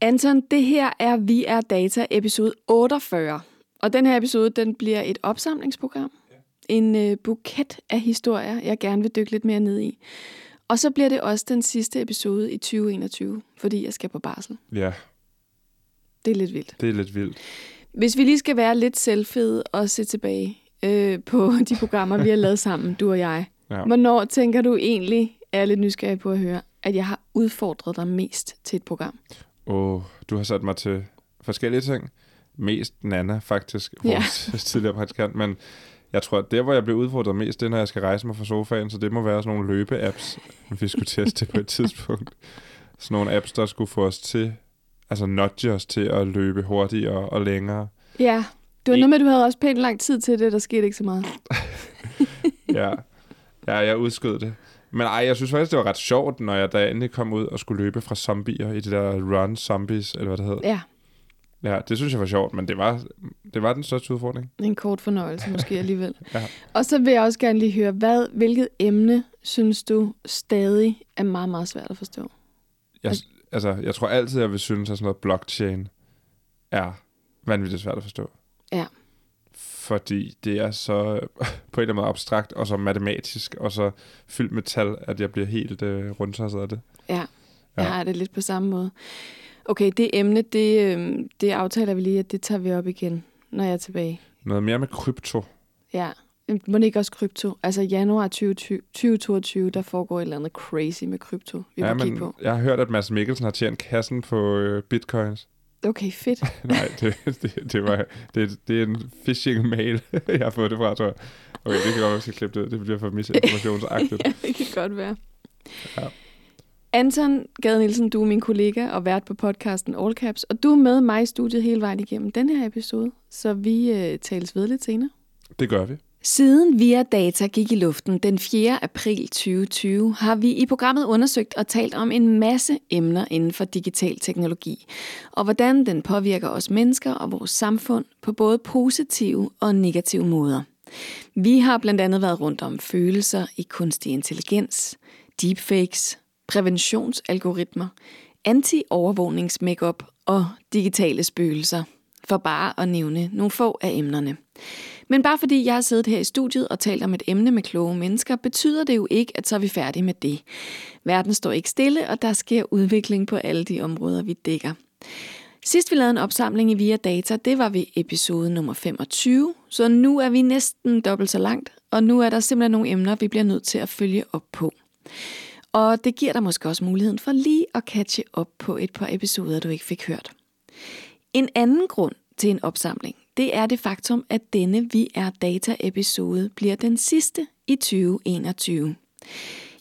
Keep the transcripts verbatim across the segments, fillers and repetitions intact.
Anton, det her er Vi er Data episode otteogfyrre. Og den her episode, den bliver et opsamlingsprogram. Ja. En øh, buket af historier, jeg gerne vil dykke lidt mere ned i. Og så bliver det også den sidste episode i tyve enogtyve, fordi jeg skal på barsel. Ja. Det er lidt vildt. Det er lidt vildt. Hvis vi lige skal være lidt selvfede og se tilbage øh, på de programmer, vi har lavet sammen, du og jeg. Ja. Hvornår tænker du egentlig, jeg er lidt nysgerrig på at høre, at jeg har udfordret dig mest til et program? Åh, oh, du har sat mig til forskellige ting. Mest Nana, faktisk, vores ja. tidligere praktikant, men jeg tror, at det, hvor jeg bliver udfordret mest, det er, når jeg skal rejse mig fra sofaen, så det må være sådan nogle løbe-apps, vi skulle teste på et tidspunkt. Sådan nogle apps, der skulle få os til, altså nudge os til at løbe hurtigere og længere. Ja, det var noget med, at du havde også pænt lang tid til det, der skete ikke så meget. ja. ja, jeg udskød det. Men ej, jeg synes faktisk, det var ret sjovt, når jeg da endelig kom ud og skulle løbe fra zombier i det der Run Zombies, eller hvad det hed. Ja. Ja, det synes jeg var sjovt, men det var, det var den største udfordring. En kort fornøjelse måske alligevel. ja. Og så vil jeg også gerne lige høre, hvad, hvilket emne synes du stadig er meget, meget svært at forstå? Jeg, altså, jeg tror altid, jeg vil synes, at sådan noget blockchain er vanvittigt svært at forstå. Ja. Fordi det er så på en eller anden måde abstrakt, og så matematisk, og så fyldt med tal, at jeg bliver helt øh, rundtosset af det. Ja, ja. Jeg har det lidt på samme måde. Okay, det emne, det, øh, det aftaler vi lige, at det tager vi op igen, når jeg er tilbage. Noget mere med krypto. Ja, må det ikke også krypto? Altså januar tyve tyve, tyve toogtyve, der foregår et eller andet crazy med krypto, vi ja, må kigge på. Jeg har hørt, at Mads Mikkelsen har tjent kassen på øh, bitcoins. Okay, fedt. Nej, det, det, det, var, det, det er en phishing-mail, jeg har fået det fra, tror jeg. Okay, det kan godt være, vi skal klippe det. Det bliver for misinformationsagtigt. ja, det kan godt være. Ja. Anton Gade Nielsen, du er min kollega og vært på podcasten All Caps, og du er med mig i studiet hele vejen igennem den her episode, så vi øh, tales ved lidt senere. Det gør vi. Siden Vi er Data gik i luften den fjerde april tyve tyve, har vi i programmet undersøgt og talt om en masse emner inden for digital teknologi, og hvordan den påvirker os mennesker og vores samfund på både positive og negative måder. Vi har blandt andet været rundt om følelser i kunstig intelligens, deepfakes, præventionsalgoritmer, anti-overvågningsmakeup og digitale spøgelser, for bare at nævne nogle få af emnerne. Men bare fordi jeg har siddet her i studiet og talt om et emne med kloge mennesker, betyder det jo ikke, at så er vi færdige med det. Verden står ikke stille, og der sker udvikling på alle de områder, vi dækker. Sidst vi lavede en opsamling i Vi er Data, det var ved episode nummer femogtyve, så nu er vi næsten dobbelt så langt, og nu er der simpelthen nogle emner, vi bliver nødt til at følge op på. Og det giver dig måske også muligheden for lige at catche op på et par episoder, du ikke fik hørt. En anden grund til en opsamling, det er det faktum, at denne Vi er Data-episode bliver den sidste i tyve enogtyve.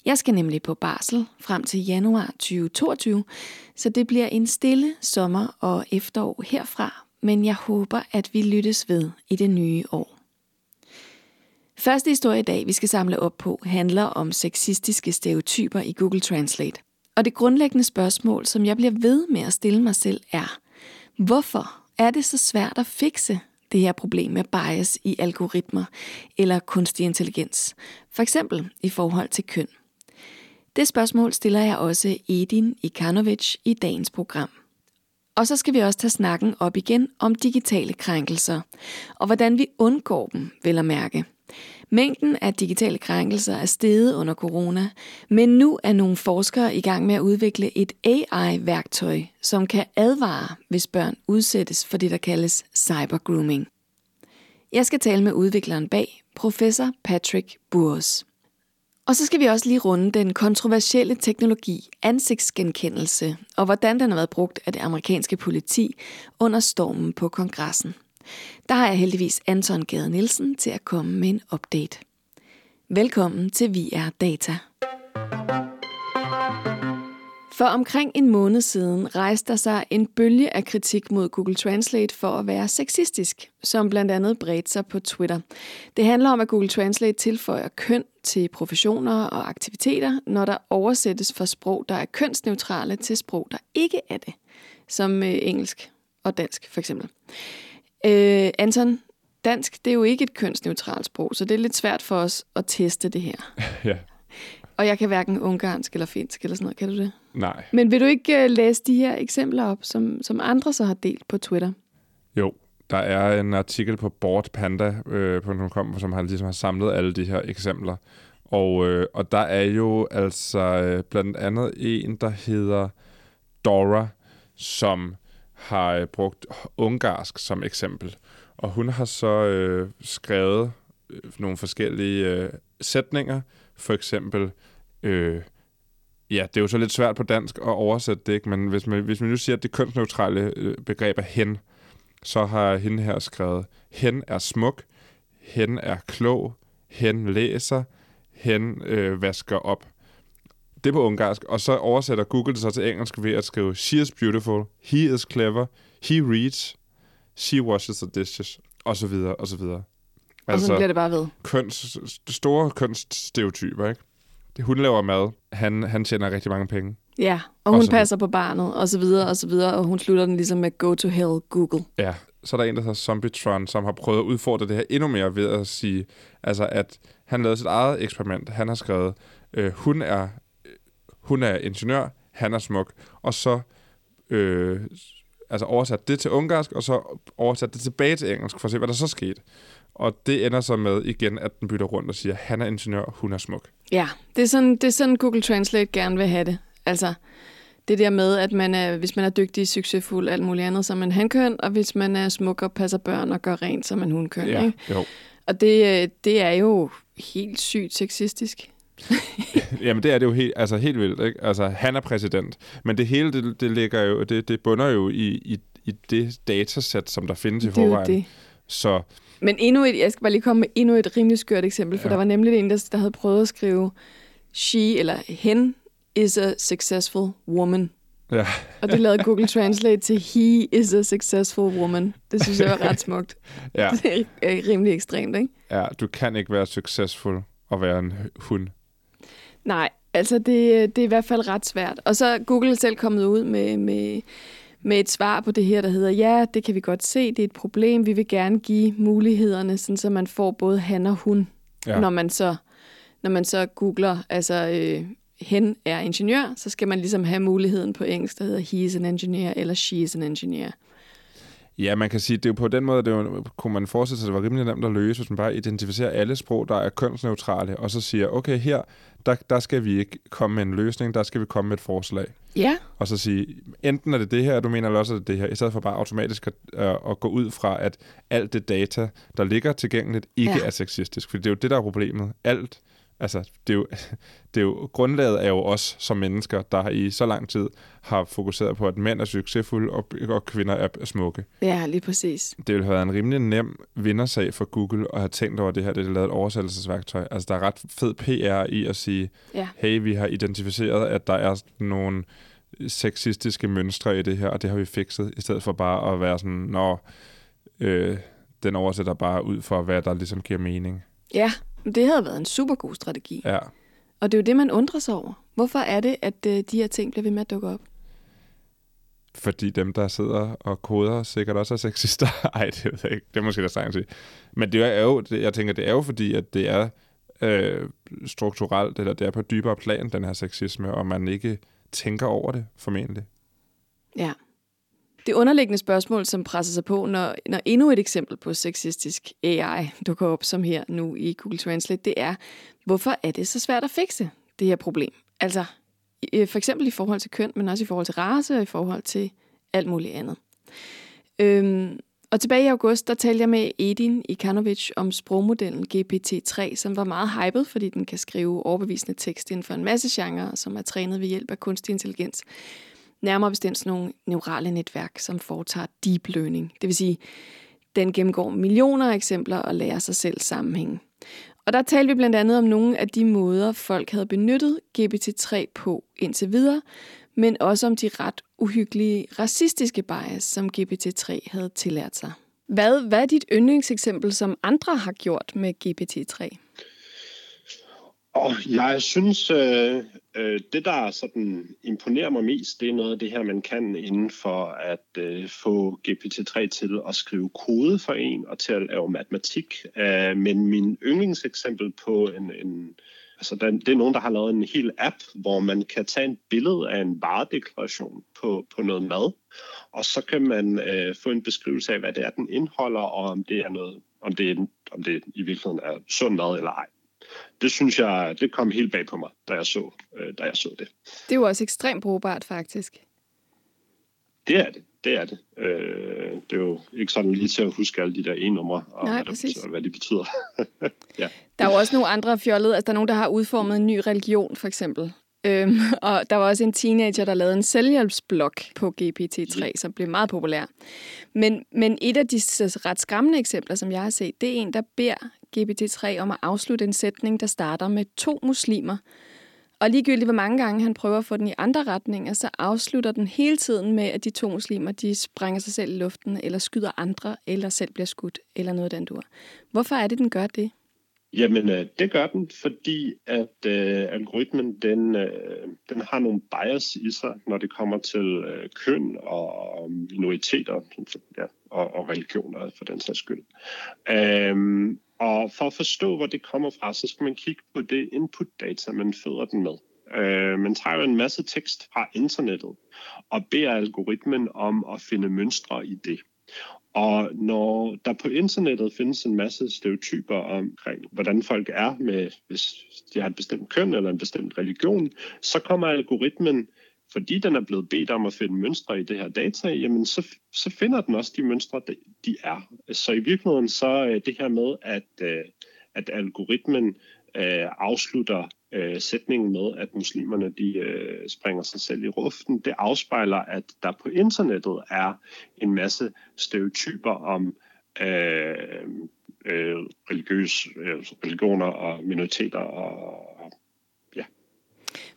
Jeg skal nemlig på barsel frem til januar tyve toogtyve, så det bliver en stille sommer og efterår herfra, men jeg håber, at vi lyttes ved i det nye år. Første historie i dag, vi skal samle op på, handler om sexistiske stereotyper i Google Translate. Og det grundlæggende spørgsmål, som jeg bliver ved med at stille mig selv, er: hvorfor er det så svært at fikse det her problem med bias i algoritmer eller kunstig intelligens, for eksempel i forhold til køn? Det spørgsmål stiller jeg også Edin Ikanović i dagens program. Og så skal vi også tage snakken op igen om digitale krænkelser, og hvordan vi undgår dem, vel at mærke. Mængden af digitale krænkelser er steget under corona, men nu er nogle forskere i gang med at udvikle et A I-værktøj, som kan advare, hvis børn udsættes for det, der kaldes cybergrooming. Jeg skal tale med udvikleren bag, professor Patrick Burrs. Og så skal vi også lige runde den kontroversielle teknologi ansigtsgenkendelse, og hvordan den har været brugt af det amerikanske politi under stormen på kongressen. Der har jeg heldigvis Anton Gade Nielsen til at komme med en update. Velkommen til Vi er Data. For omkring en måned siden rejste der sig en bølge af kritik mod Google Translate for at være sexistisk, som blandt andet bredte sig på Twitter. Det handler om, at Google Translate tilføjer køn til professioner og aktiviteter, når der oversættes fra sprog, der er kønsneutrale, til sprog, der ikke er det, som engelsk og dansk for eksempel. Øh, Anton, dansk, det er jo ikke et kønsneutralt sprog, så det er lidt svært for os at teste det her. ja. Og jeg kan hverken ungarsk eller finsk eller sådan noget, kan du det? Nej. Men vil du ikke læse de her eksempler op, som, som andre så har delt på Twitter? Jo, der er en artikel på Board Panda, øh, på .com, som har, ligesom har samlet alle de her eksempler. Og, øh, og der er jo altså øh, blandt andet en, der hedder Dora, som har øh, brugt ungarsk som eksempel. Og hun har så øh, skrevet øh, nogle forskellige øh, sætninger. For eksempel, øh, ja, det er jo så lidt svært på dansk at oversætte det, ikke? Men hvis man, hvis man nu siger, at det kønsneutrale øh, begreb er hen, så har hende her skrevet, hen er smuk, hen er klog, hen læser, hen øh, vasker op. Det er på ungarsk, og så oversætter Google det så til engelsk ved at skrive, she is beautiful, he is clever, he reads, she washes the dishes, og så videre, og så videre. Altså, og så bliver det bare ved. Køns, store kunststereotyper, ikke? Hun laver mad, han, han tjener rigtig mange penge. Ja, og hun og passer på barnet, og så videre, og så videre, og hun slutter den ligesom med go to hell, Google. Ja, så er der en, der hedder Zombitron, som har prøvet at udfordre det her endnu mere ved at sige, altså at han lavede sit eget eksperiment. Han har skrevet, øh, hun, er, hun er ingeniør, han er smuk, og så... Øh, altså oversat det til ungarsk, og så oversat det tilbage til engelsk, for at se, hvad der så skete. Og det ender så med igen, at den bytter rundt og siger, han er ingeniør, hun er smuk. Ja, det er sådan, det er sådan Google Translate gerne vil have det. Altså, det der med, at man er, hvis man er dygtig, succesfuld, alt muligt andet, så er man hankøn, og hvis man er smuk og passer børn og gør rent, så er man hunkøn. Ja, ikke? Jo. Og det, det er jo helt sygt sexistisk. Jamen det er det jo helt, altså helt vildt, ikke? Altså han er præsident, men det hele det, det ligger jo, det, det bunder jo i, i, i det datasæt, som der findes i forvejen. Så. Men endnu et, jeg skal bare lige komme med endnu et rimelig skørt eksempel, for ja. Der var nemlig en, der, der havde prøvet at skrive she eller hen is a successful woman. Ja. Og det lavede Google Translate til he is a successful woman. Det synes jeg var ret smukt. Ja. Det er rimelig ekstremt, ikke? Ja, du kan ikke være successful og være en hund. Nej, altså det, det er i hvert fald ret svært. Og så er Google selv kommet ud med, med, med et svar på det her, der hedder, ja, det kan vi godt se, det er et problem. Vi vil gerne give mulighederne, sådan, så man får både han og hun, ja. Når man så, når man så googler, altså øh, hen er ingeniør, så skal man ligesom have muligheden på engelsk, der hedder he is an engineer eller she is an engineer. Ja, man kan sige, det er jo på den måde, det jo, kunne man forestille sig, at det var rimelig nemt at løse, hvis man bare identificerer alle sprog, der er kønsneutrale, og så siger, okay, her, der, der skal vi ikke komme med en løsning, der skal vi komme med et forslag. Ja. Og så sige, enten er det det her, du mener, eller også er det det her, i stedet for bare automatisk at, øh, at gå ud fra, at alt det data, der ligger tilgængeligt, ikke ja. Er sexistisk. For det er jo det, der er problemet. Alt, altså, det er jo, det er jo grundlaget er jo os som mennesker, der i så lang tid har fokuseret på, at mænd er succesfulde, og, og kvinder er smukke. Ja, lige præcis. Det ville have været en rimelig nem vindersag for Google at have tænkt over det her, det er lavet et oversættelsesværktøj. Altså, der er ret fed P R i at sige, ja. Hey, vi har identificeret, at der er nogle sexistiske mønstre i det her, og det har vi fikset, i stedet for bare at være sådan, når øh, den oversætter bare ud for, hvad der ligesom giver mening. Ja, det havde været en super god strategi. Ja. Og det er jo det, man undrer sig over. Hvorfor er det, at de her ting bliver ved med at dukke op? Fordi dem, der sidder og koder, sikkert også er sexister. Ej, det ved jeg ikke. Det er måske der sagtens sige. Men det er jo, jeg tænker, det er jo fordi, at det er øh, strukturelt, eller det er på dybere plan, den her sexisme, og man ikke tænker over det, formentlig. Ja. Det underliggende spørgsmål, som presser sig på, når, når endnu et eksempel på sexistisk A I dukker op, som her nu i Google Translate, det er, hvorfor er det så svært at fikse det her problem? Altså, for eksempel i forhold til køn, men også i forhold til race og i forhold til alt muligt andet. Øhm, og tilbage i august, der talte jeg med Edin Ikanović om sprogmodellen G P T tre, som var meget hyped, fordi den kan skrive overbevisende tekst inden for en masse genre, som er trænet ved hjælp af kunstig intelligens. Nærmere bestemt sådan nogle neurale netværk, som foretager deep learning. Det vil sige, den gennemgår millioner af eksempler og lærer sig selv sammenhænge. Og der talte vi blandt andet om nogle af de måder, folk havde benyttet G P T tre på indtil videre, men også om de ret uhyggelige racistiske bias, som G P T tre havde tillært sig. Hvad, hvad er dit yndlingseksempel, som andre har gjort med G P T tre? Og jeg synes, øh, øh, det der sådan imponerer mig mest, det er noget af det her, man kan inden for at øh, få G P T tre til at skrive kode for en og til at lave matematik. Øh, men min yndlingseksempel på en, en Altså, der, det er nogen, der har lavet en hel app, hvor man kan tage en billede af en varedeklaration på, på noget mad, og så kan man øh, få en beskrivelse af, hvad det er, den indeholder, og om det er noget, om det, er, om det i virkeligheden er sund mad eller ej. Det synes jeg, det kom helt bag på mig, da jeg så, øh, da jeg så det. Det er jo også ekstremt brugbart, faktisk. Det er det. Det er det. Øh, det er jo ikke sådan lige til at huske alle de der e-numre, og nej, hvad, der, hvad de betyder. Ja. Der er jo også nogle andre fjollede, altså der er nogen, der har udformet en ny religion, for eksempel. Øhm, og der var også en teenager, der lavede en selvhjælpsblog på G P T tre, som blev meget populær. Men, men et af de ret skræmmende eksempler, som jeg har set, det er en, der beder G P T tre om at afslutte en sætning, der starter med to muslimer. Og ligegyldigt, hvor mange gange han prøver at få den i andre retninger, så afslutter den hele tiden med, at de to muslimer, de sprænger sig selv i luften, eller skyder andre, eller selv bliver skudt, eller noget den dur. Hvorfor er det, den gør det? Jamen, det gør den, fordi at øh, algoritmen, den, øh, den har nogle bias i sig, når det kommer til øh, køn og minoriteter, ja, og, og religioner, for den sags skyld. Øh, Og for at forstå, hvor det kommer fra, så skal man kigge på det input data, man føder den med. Øh, man tager en masse tekst fra internettet og beder algoritmen om at finde mønstre i det. Og når der på internettet findes en masse stereotyper omkring, hvordan folk er, med, hvis de har et bestemt køn eller en bestemt religion, så kommer algoritmen, fordi den er blevet bedt om at finde mønstre i det her data, jamen så, så finder den også de mønstre, de er. Så i virkeligheden så det her med, at, at algoritmen afslutter sætningen med, at muslimerne de springer sig selv i luften, det afspejler, at der på internettet er en masse stereotyper om øh, øh, religiøse øh, religioner og minoriteter og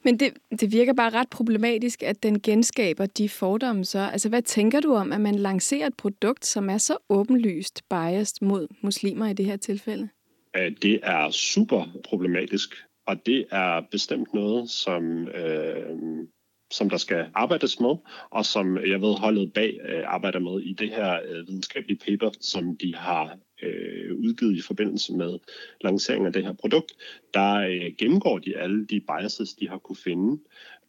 Men det, det virker bare ret problematisk, at den genskaber de fordomme så. Altså, hvad tænker du om, at man lancerer et produkt, som er så åbenlyst biased mod muslimer i det her tilfælde? Det er super problematisk, og det er bestemt noget, som, øh, som der skal arbejdes med, og som jeg ved holdet bag øh, arbejder med i det her øh, videnskabelige paper, som de har udgivet i forbindelse med lanceringen af det her produkt, der øh, gennemgår de alle de biases, de har kunne finde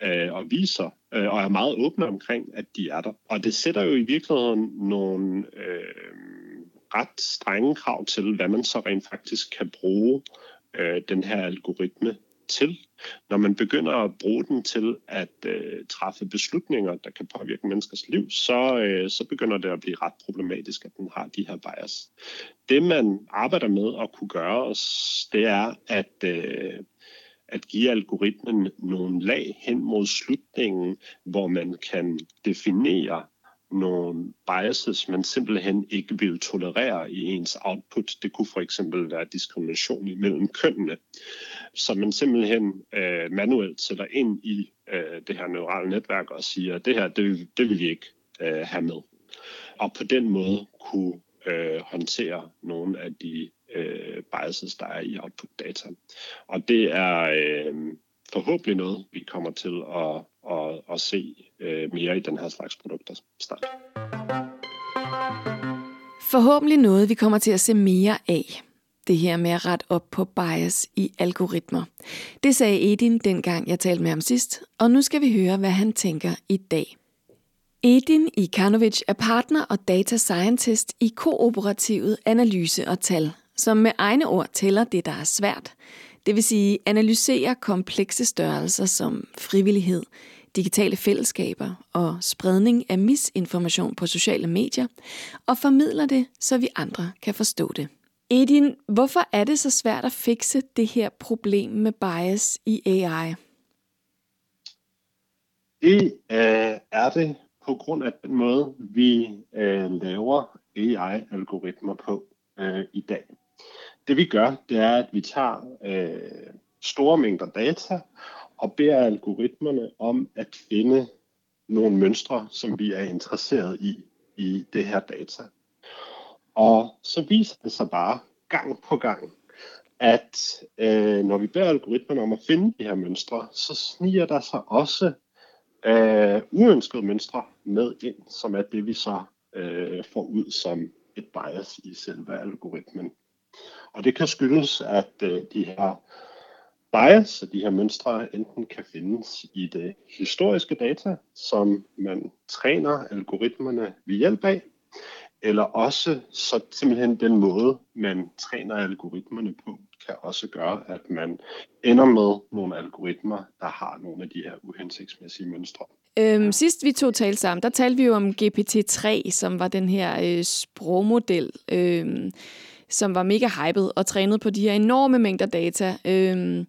øh, og viser, øh, og er meget åbne omkring, at de er der. Og det sætter jo i virkeligheden nogle øh, ret strenge krav til, hvad man så rent faktisk kan bruge øh, den her algoritme til, når man begynder at bruge den til at øh, træffe beslutninger, der kan påvirke menneskers liv, så, øh, så begynder det at blive ret problematisk, at den har de her bias. Det, man arbejder med at kunne gøre, det er at, øh, at give algoritmen nogle lag hen mod slutningen, hvor man kan definere nogle biases, man simpelthen ikke vil tolerere i ens output. Det kunne for eksempel være diskrimination imellem kønnene, som man simpelthen øh, manuelt sætter ind i øh, det her neurale netværk og siger, det her, det, det vil vi ikke øh, have med. Og på den måde kunne øh, håndtere nogle af de øh, biases, der er i output data. Og det er øh, forhåbentlig noget, vi kommer til at Og, og se øh, mere i den her slags produkter. Start. Forhåbentlig noget, vi kommer til at se mere af. Det her med at rette op på bias i algoritmer. Det sagde Edin, dengang jeg talte med ham sidst, og nu skal vi høre, hvad han tænker i dag. Edin Ikanović er partner og data scientist i kooperativet Analyse og Tal, som med egne ord tæller det, der er svært. Det vil sige, analysere komplekse størrelser som frivillighed, digitale fællesskaber og spredning af misinformation på sociale medier, og formidler det, så vi andre kan forstå det. Edin, hvorfor er det så svært at fikse det her problem med bias i A I? Det øh, er det på grund af den måde, vi øh, laver A I-algoritmer på øh, i dag. Det vi gør, det er, at vi tager øh, store mængder data og beder algoritmerne om at finde nogle mønstre, som vi er interesseret i i det her data. Og så viser det sig bare gang på gang, at øh, når vi beder algoritmerne om at finde de her mønstre, så sniger der sig også øh, uønskede mønstre med ind, som er det, vi så øh, får ud som et bias i selve algoritmen. Og det kan skyldes, at øh, de her bias, de her mønstre, enten kan findes i det historiske data, som man træner algoritmerne ved hjælp af, eller også så simpelthen den måde, man træner algoritmerne på, kan også gøre, at man ender med nogle algoritmer, der har nogle af de her uhensigtsmæssige mønstre. Øhm, sidst vi to talte sammen, der talte vi jo om G P T tre, som var den her øh, sprogmodel, øh, som var mega hyped og trænet på de her enorme mængder data. Øh,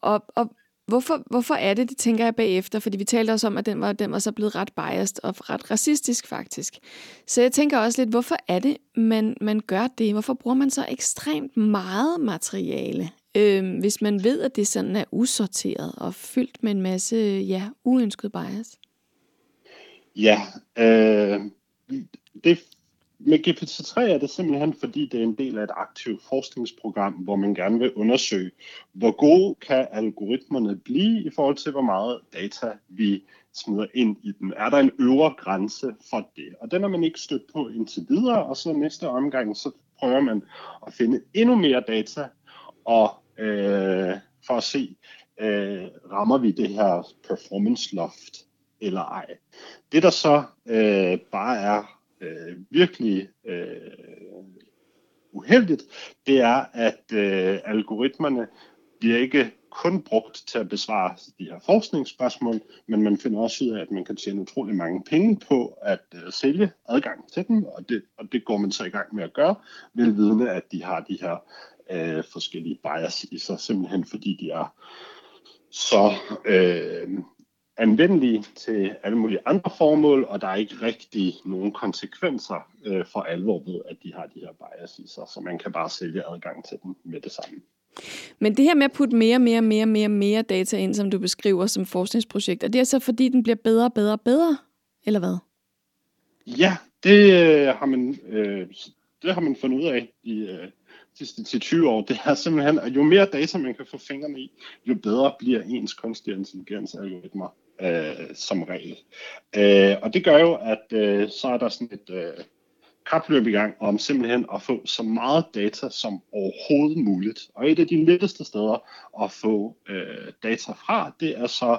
og og hvorfor, hvorfor er det, det tænker jeg bagefter, fordi vi talte også om, at den var, den var så blevet ret biased og ret racistisk faktisk. Så jeg tænker også lidt, hvorfor er det, man, man gør det? Hvorfor bruger man så ekstremt meget materiale, øh, hvis man ved, at det sådan er usorteret og fyldt med en masse ja, uønsket bias? Ja, øh, det med G P T tre er det simpelthen, fordi det er en del af et aktivt forskningsprogram, hvor man gerne vil undersøge, hvor gode kan algoritmerne blive i forhold til, hvor meget data vi smider ind i dem. Er der en øvre grænse for det? Og den har man ikke stødt på indtil videre, og så næste omgang, så prøver man at finde endnu mere data, og øh, for at se, øh, rammer vi det her performance loft eller ej. Det der så øh, bare er Øh, virkelig øh, uheldigt, det er, at øh, algoritmerne bliver ikke kun brugt til at besvare de her forskningsspørgsmål, men man finder også ud af, at man kan tjene utrolig mange penge på at øh, sælge adgang til dem, og det, og det går man så i gang med at gøre, velvidende, at de har de her øh, forskellige bias i sig, simpelthen fordi de er så øh, anvendelige til alle mulige andre formål, og der er ikke rigtig nogen konsekvenser øh, for alvor ved, at de har de her bias i sig, så man kan bare sælge adgang til dem med det samme. Men det her med at putte mere, mere, mere, mere, mere data ind, som du beskriver som forskningsprojekt, er det altså fordi, den bliver bedre, bedre, bedre, eller hvad? Ja, det øh, har man, øh, det har man fundet ud af i øh, sidste tyve år, det er simpelthen, at jo mere data man kan få fingrene i, jo bedre bliver ens kunstig intelligensalgoritmer øh, som regel. Øh, og det gør jo, at øh, så er der sådan et øh, kapløb i gang om simpelthen at få så meget data som overhovedet muligt. Og et af de letteste steder at få øh, data fra, det er så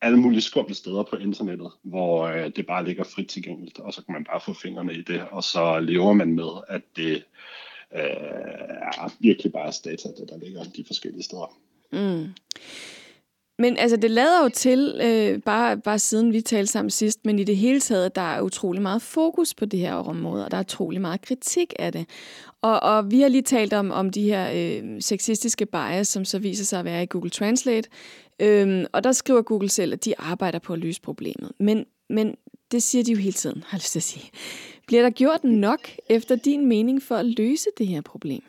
alle mulige skumle steder på internettet, hvor øh, det bare ligger frit tilgængeligt, og så kan man bare få fingrene i det, og så lever man med, at det Øh, er virkelig bare data, det der ligger de forskellige steder. Mm. Men altså, det lader jo til, øh, bare, bare siden vi talte sammen sidst, men i det hele taget, der er utrolig meget fokus på det her område, og der er utrolig meget kritik af det. Og, og vi har lige talt om, om de her øh, sexistiske bias, som så viser sig at være i Google Translate, øhm, og der skriver Google selv, at de arbejder på at løse problemet. Men, men det siger de jo hele tiden, har jeg lyst til at sige. Bliver der gjort nok efter din mening for at løse det her problem?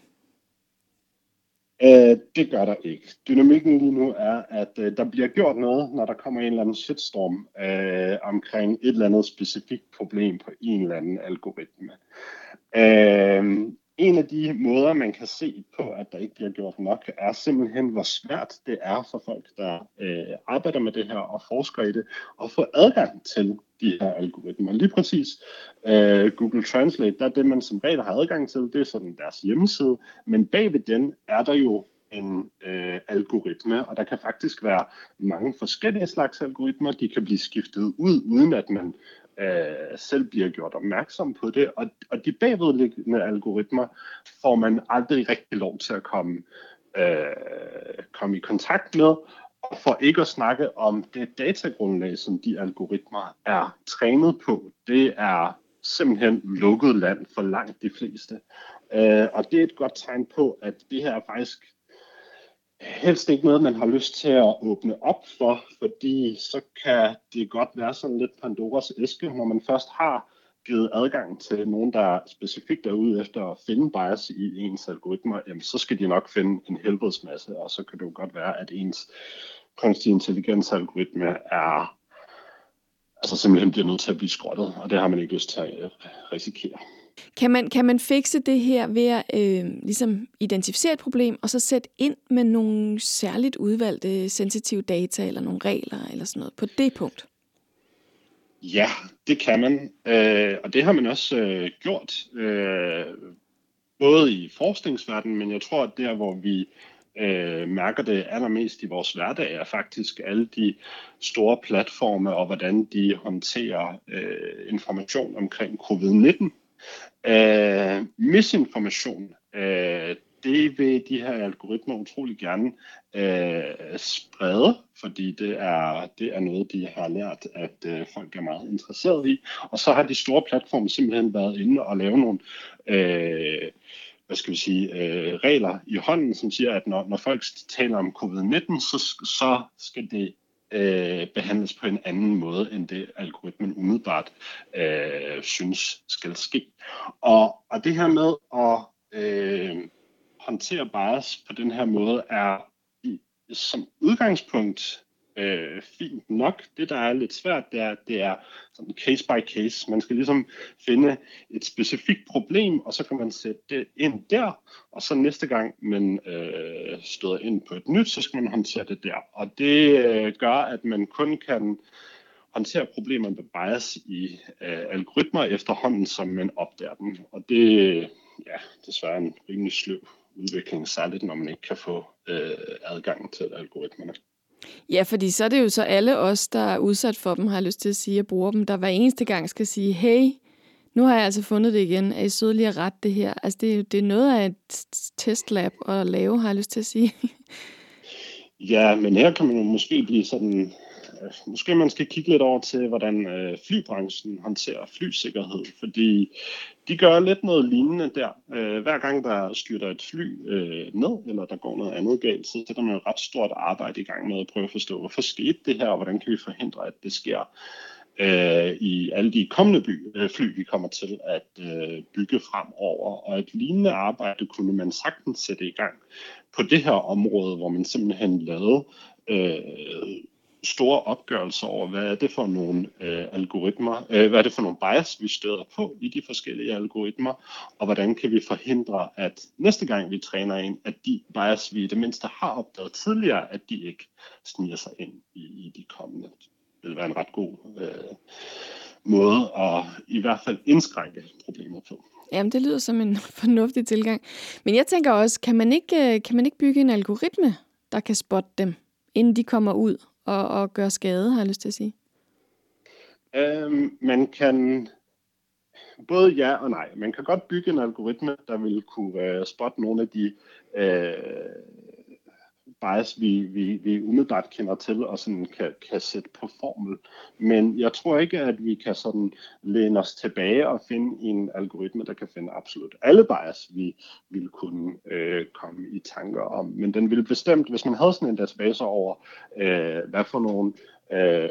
Øh, det gør der ikke. Dynamikken lige nu er, at øh, der bliver gjort noget, når der kommer en eller anden shitstorm øh, omkring et eller andet specifikt problem på en eller anden algoritme. Øh, en af de måder, man kan se på, at der ikke bliver gjort nok, er simpelthen, hvor svært det er for folk, der øh, arbejder med det her og forsker i det, at få adgang til de her algoritmer. Lige præcis øh, Google Translate, der er det, man som regel har adgang til, det er sådan deres hjemmeside, men bag ved den er der jo en øh, algoritme, og der kan faktisk være mange forskellige slags algoritmer, de kan blive skiftet ud, uden at man øh, selv bliver gjort opmærksom på det, og, og de bagvedliggende algoritmer får man aldrig rigtig lov til at komme, øh, komme i kontakt med, for ikke at snakke om det datagrundlag, som de algoritmer er trænet på. Det er simpelthen lukket land for langt de fleste. Øh, og det er et godt tegn på, at det her er faktisk helst ikke noget, man har lyst til at åbne op for, fordi så kan det godt være sådan lidt Pandoras æske, når man først har givet adgang til nogen, der specifikt er ude efter at finde bias i ens algoritmer, jamen, så skal de nok finde en helbredsmasse, og så kan det jo godt være, at ens kunstig intelligensalgoritme er altså simpelthen bliver nødt til at blive skrottet, og det har man ikke lyst til at risikere. Kan man, kan man fikse det her ved at øh, ligesom identificere et problem, og så sætte ind med nogle særligt udvalgte sensitive data, eller nogle regler, eller sådan noget på det punkt? Ja, det kan man, øh, og det har man også øh, gjort, øh, både i forskningsverdenen, men jeg tror, at der, hvor vi øh, mærker det allermest i vores hverdag, er faktisk alle de store platforme og hvordan de håndterer øh, information omkring covid nitten. Øh, misinformation, øh, det vil de her algoritmer utrolig gerne øh, sprede, fordi det er, det er noget, de har lært, at øh, folk er meget interesseret i. Og så har de store platforme simpelthen været inde og lave nogle øh, hvad skal vi sige, øh, regler i hånden, som siger, at når, når folk taler om covid nitten, så, så skal det øh, behandles på en anden måde, end det algoritmen umiddelbart øh, synes skal ske. Og, og det her med at øh, håndtere bias på den her måde er i, som udgangspunkt øh, fint nok. Det, der er lidt svært, det er, det er sådan case by case. Man skal ligesom finde et specifikt problem, og så kan man sætte det ind der, og så næste gang man øh, støder ind på et nyt, så skal man håndtere det der. Og det øh, gør, at man kun kan håndtere problemerne med bias i øh, algoritmer efterhånden, som man opdager dem. Og det øh, ja, desværre en rimelig sløv udvikling, særligt når man ikke kan få øh, adgang til algoritmerne. Ja, fordi så er det jo så alle os, der er udsat for dem, har lyst til at sige, at bruger dem, der hver eneste gang skal sige, hey, nu har jeg altså fundet det igen, er I søde lige at rette det her? Altså det, det er noget af et testlab at lave, har jeg lyst til at sige. Ja, men her kan man jo måske blive sådan, måske man skal kigge lidt over til, hvordan flybranchen håndterer flysikkerhed, fordi de gør lidt noget lignende der. Hver gang der styrter et fly ned, eller der går noget andet galt, så sætter man jo ret stort arbejde i gang med at prøve at forstå, hvorfor skete det her, og hvordan kan vi forhindre, at det sker i alle de kommende by, fly, vi kommer til at bygge fremover. Og et lignende arbejde kunne man sagtens sætte i gang på det her område, hvor man simpelthen lavede øh, store opgørelser over, hvad er det for nogle øh, algoritmer, øh, hvad er det for nogle bias, vi støder på i de forskellige algoritmer, og hvordan kan vi forhindre, at næste gang vi træner en, at de bias, vi i det mindste har opdaget tidligere, at de ikke sniger sig ind i, i de kommende. Det vil være en ret god øh, måde at i hvert fald indskrænke problemer på. Jamen, det lyder som en fornuftig tilgang. Men jeg tænker også, kan man ikke, kan man ikke bygge en algoritme, der kan spotte dem, inden de kommer ud og, og gøre skade, har jeg lyst til at sige? Øhm, man kan både ja og nej. Man kan godt bygge en algoritme, der vil kunne øh, spotte nogle af de øh, bias, vi, vi, vi umiddelbart kender til og sådan kan, kan sætte på formel. Men jeg tror ikke, at vi kan sådan læne os tilbage og finde en algoritme, der kan finde absolut alle bias, vi ville kunne øh, komme i tanker om. Men den ville bestemt, hvis man havde sådan en database over, øh, hvad for nogle øh,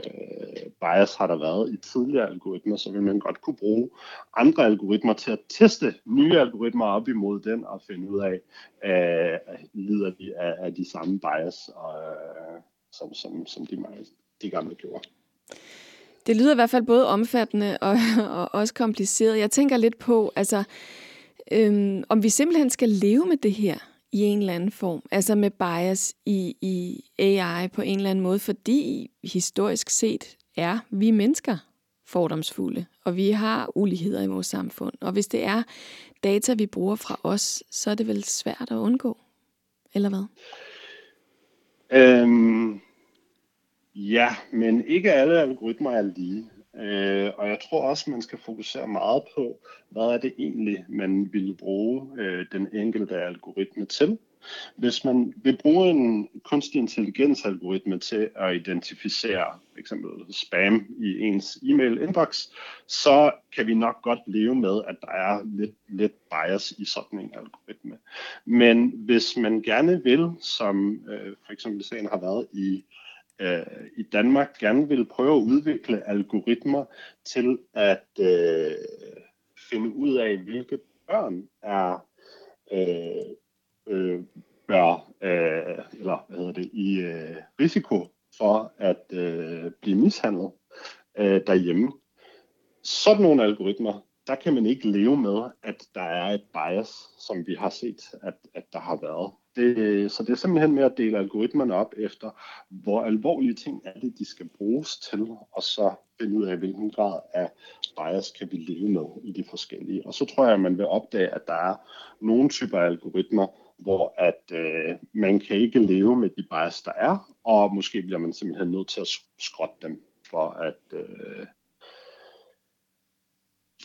bias har der været i tidligere algoritmer, så ville man godt kunne bruge andre algoritmer til at teste nye algoritmer op imod den og finde ud af, øh, lider de af, af de samme bias, og, øh, som, som, som de, de gamle gjorde. Det lyder i hvert fald både omfattende og, og også kompliceret. Jeg tænker lidt på, altså, øhm, om vi simpelthen skal leve med det her i en eller anden form, altså med bias i, i A I på en eller anden måde, fordi historisk set er vi mennesker fordomsfulde, og vi har uligheder i vores samfund. Og hvis det er data, vi bruger fra os, så er det vel svært at undgå, eller hvad? Øhm, ja, men ikke alle algoritmer er lige, øh, og jeg tror også, man skal fokusere meget på, hvad er det egentlig, man vil bruge øh, den enkelte algoritme til. Hvis man vil bruge en kunstig intelligensalgoritme til at identificere f.eks. spam i ens e-mail-inbox, så kan vi nok godt leve med, at der er lidt, lidt bias i sådan en algoritme. Men hvis man gerne vil, som øh, for eksempel sagen har været i, øh, i Danmark, gerne vil prøve at udvikle algoritmer til at øh, finde ud af, hvilke børn er øh, Øh, bør, øh, eller hvad hedder det, i øh, risiko for at øh, blive mishandlet øh, derhjemme. Sådan nogle algoritmer, der kan man ikke leve med, at der er et bias, som vi har set, at, at der har været. Det, så det er simpelthen med at dele algoritmerne op efter, hvor alvorlige ting er det, de skal bruges til, og så finde ud af, hvilken grad af bias kan vi leve med i de forskellige. Og så tror jeg, at man vil opdage, at der er nogle typer algoritmer, hvor at øh, man kan ikke leve med de bias, der er, og måske bliver man simpelthen nødt til at skrotte dem, for at, øh,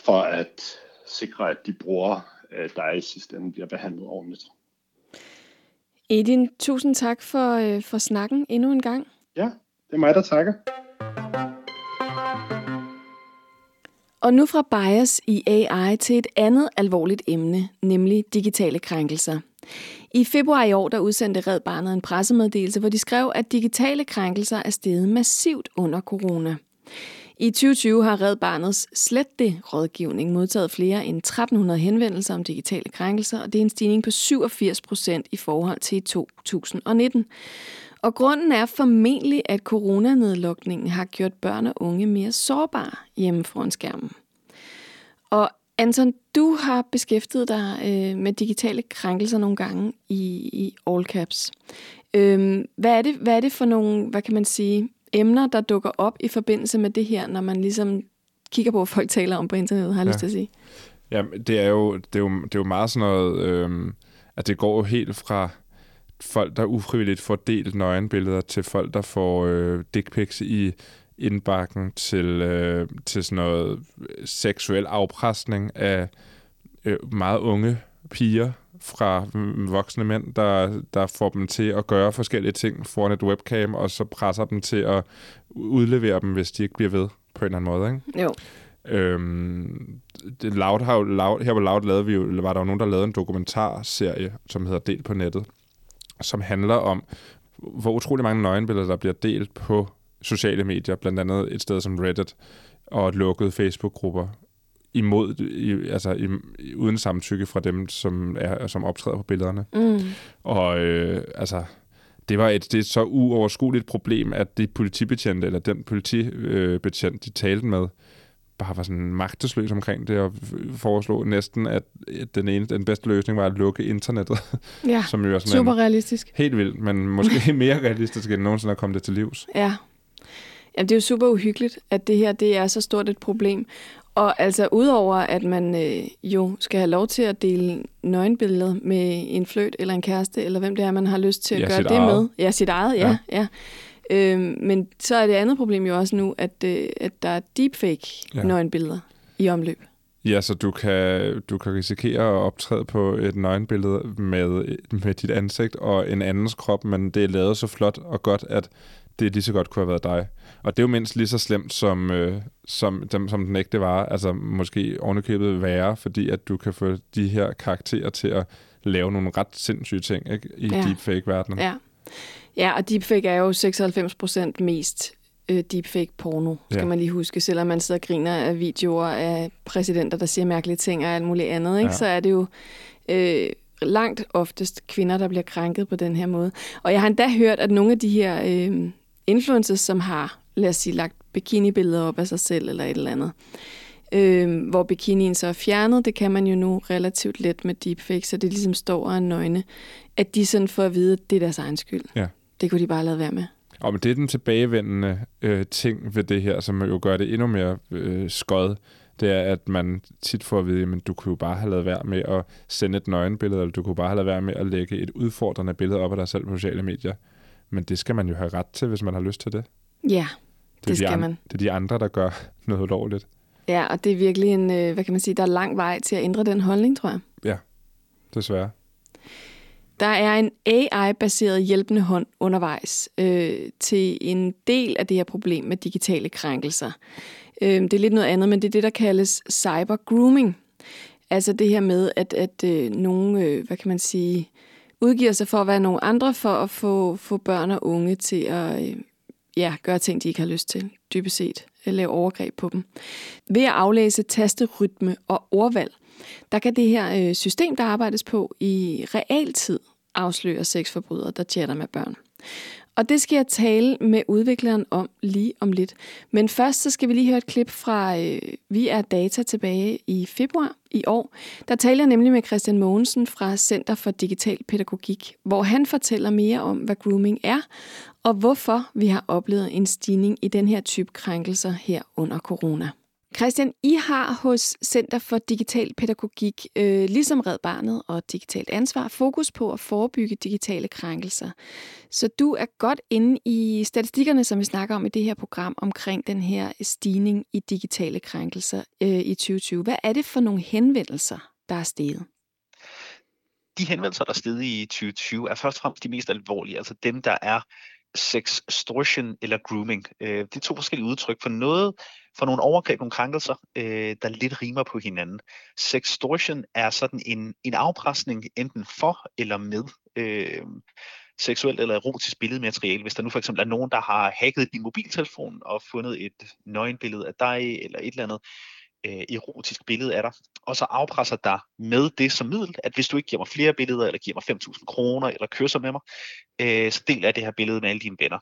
for at sikre, at de brugere, øh, der er i systemet, bliver behandlet ordentligt. Edin, tusind tak for, øh, for snakken endnu en gang. Ja, det er mig, der takker. Og nu fra bias i A I til et andet alvorligt emne, nemlig digitale krænkelser. I februar i år der udsendte Red Barnet en pressemeddelelse, hvor de skrev, at digitale krænkelser er steget massivt under corona. I tyve tyve har Red Barnets Slet det-rådgivning modtaget flere end tretten hundrede henvendelser om digitale krænkelser, og det er en stigning på syvogfirs procent i forhold til to tusind og nitten. Og grunden er formentlig, at coronanedlukningen har gjort børn og unge mere sårbare hjemme foran skærmen. Og Anton, du har beskæftiget dig øh, med digitale krænkelser nogle gange i, i All Caps. Øhm, hvad, er det, hvad er det for nogle, hvad kan man sige, emner, der dukker op i forbindelse med det her, når man ligesom kigger på, hvad folk taler om på internettet, har jeg ja. lyst til at sige? Ja, det er jo, det er jo, det er jo meget sådan noget, øh, at det går jo helt fra folk, der ufrivilligt får delt nøgenbilleder, til folk, der får øh, dick pics i indbakken, til, øh, til sådan noget seksuel afpresning af øh, meget unge piger fra voksne mænd, der, der får dem til at gøre forskellige ting foran et webcam, og så presser dem til at udlevere dem, hvis de ikke bliver ved på en eller anden måde. Ikke? Jo. Øhm, det, Loud, Loud, her på Loud lavede vi jo, var der jo nogen, der lavede en dokumentarserie, som hedder Del på nettet, som handler om, hvor utrolig mange nøgenbilleder, der bliver delt på sociale medier, blandt andet et sted som Reddit, og lukkede Facebook-grupper, imod, i, altså i, uden samtykke fra dem, som, er, som optræder på billederne. Mm. Og øh, altså, det var et, det er så uoverskueligt problem, at de politibetjente, eller den politibetjent, de talte med, bare var sådan magtesløs omkring det, og foreslog næsten, at den, ene, den bedste løsning var at lukke internettet. Ja, som jo er sådan super en, realistisk. Helt vildt, men måske mere realistisk, end nogensinde at komme det til livs. Ja, jamen, det er jo super uhyggeligt, at det her det er så stort et problem. Og altså, udover at man øh, jo skal have lov til at dele nøgenbilleder med en fløjt eller en kæreste, eller hvem det er, man har lyst til at ja, gøre det eget. med. Ja, sit eget. Ja, ja. ja. Men så er det andet problem jo også nu, at, at der er deepfake-nøgenbilleder ja. i omløb. Ja, så du kan, du kan risikere at optræde på et nøgenbillede med, med dit ansigt og en andens krop, men det er lavet så flot og godt, at det lige så godt kunne have været dig. Og det er jo mindst lige så slemt, som, øh, som, dem, som den ægte var. Altså måske ovenikøbet værre, fordi at du kan få de her karakterer til at lave nogle ret sindssyge ting, ikke? I ja. deepfake-verdenen. Ja. Ja, og deepfake er jo seksoghalvfems procent mest øh, deepfake-porno, skal ja. man lige huske. Selvom man sidder og griner af videoer af præsidenter, der siger mærkelige ting og alt muligt andet, ikke? Ja. Så er det jo øh, langt oftest kvinder, der bliver krænket på den her måde. Og jeg har endda hørt, at nogle af de her øh, influencers, som har, lad os sige, lagt bikinibilleder op af sig selv eller et eller andet, øh, hvor bikinien så er fjernet, det kan man jo nu relativt let med deepfake, så det ligesom står og er nøgne, at de sådan får at vide, at det er deres egen skyld. Ja. Det kunne de bare lade være med. Og men det er den tilbagevendende øh, ting ved det her, som jo gør det endnu mere øh, skød. Det er, at man tit får at vide, men du kunne jo bare have lavet være med at sende et nøgenbillede, eller du kunne bare have lavet være med at lægge et udfordrende billede op af dig selv på sociale medier. Men det skal man jo have ret til, hvis man har lyst til det. Ja, det, det skal de an- man. Det er de andre, der gør noget ulovligt. Ja, og det er virkelig en, øh, hvad kan man sige, der er lang vej til at ændre den holdning, tror jeg. Ja, desværre. Der er en A I-baseret hjælpende hånd undervejs øh, til en del af det her problem med digitale krænkelser. Øh, det er lidt noget andet, men det er det, der kaldes cybergrooming. Altså det her med, at, at øh, nogle, øh, hvad kan man sige, udgiver sig for at være nogle andre, for at få, få børn og unge til at øh, ja, gøre ting, de ikke har lyst til, dybest set, eller lave overgreb på dem. Ved at aflæse tasterytme og ordvalg, der kan det her øh, system, der arbejdes på i realtid, afslører sexforbrydere, der chatter med børn. Og det skal jeg tale med udvikleren om lige om lidt. Men først så skal vi lige høre et klip fra øh, Vi er Data tilbage i februar i år. Der taler jeg nemlig med Christian Mogensen fra Center for Digital Pædagogik, hvor han fortæller mere om, hvad grooming er, og hvorfor vi har oplevet en stigning i den her type krænkelser her under corona. Christian, I har hos Center for Digital Pædagogik, øh, ligesom Red Barnet og Digitalt Ansvar, fokus på at forebygge digitale krænkelser. Så du er godt inde i statistikkerne, som vi snakker om i det her program, omkring den her stigning i digitale krænkelser øh, i tyve tyve. Hvad er det for nogle henvendelser, der er steget? De henvendelser, der er steget i tyve tyve, er først og fremmest de mest alvorlige, altså dem, der er sextortion eller grooming. Det er to forskellige udtryk for noget, for nogle overgreb, nogle krænkelser, der lidt rimer på hinanden. Sextortion er sådan en, en afpresning enten for eller med øh, seksuelt eller erotisk billedmateriale. Hvis der nu for eksempel er nogen, der har hacket din mobiltelefon og fundet et nøgenbillede af dig eller et eller andet øh, erotisk billede af dig, og så afpresser dig med det som middel, at hvis du ikke giver mig flere billeder, eller giver mig fem tusind kroner, eller kysser med mig, øh, så deler jeg det her billede med alle dine venner.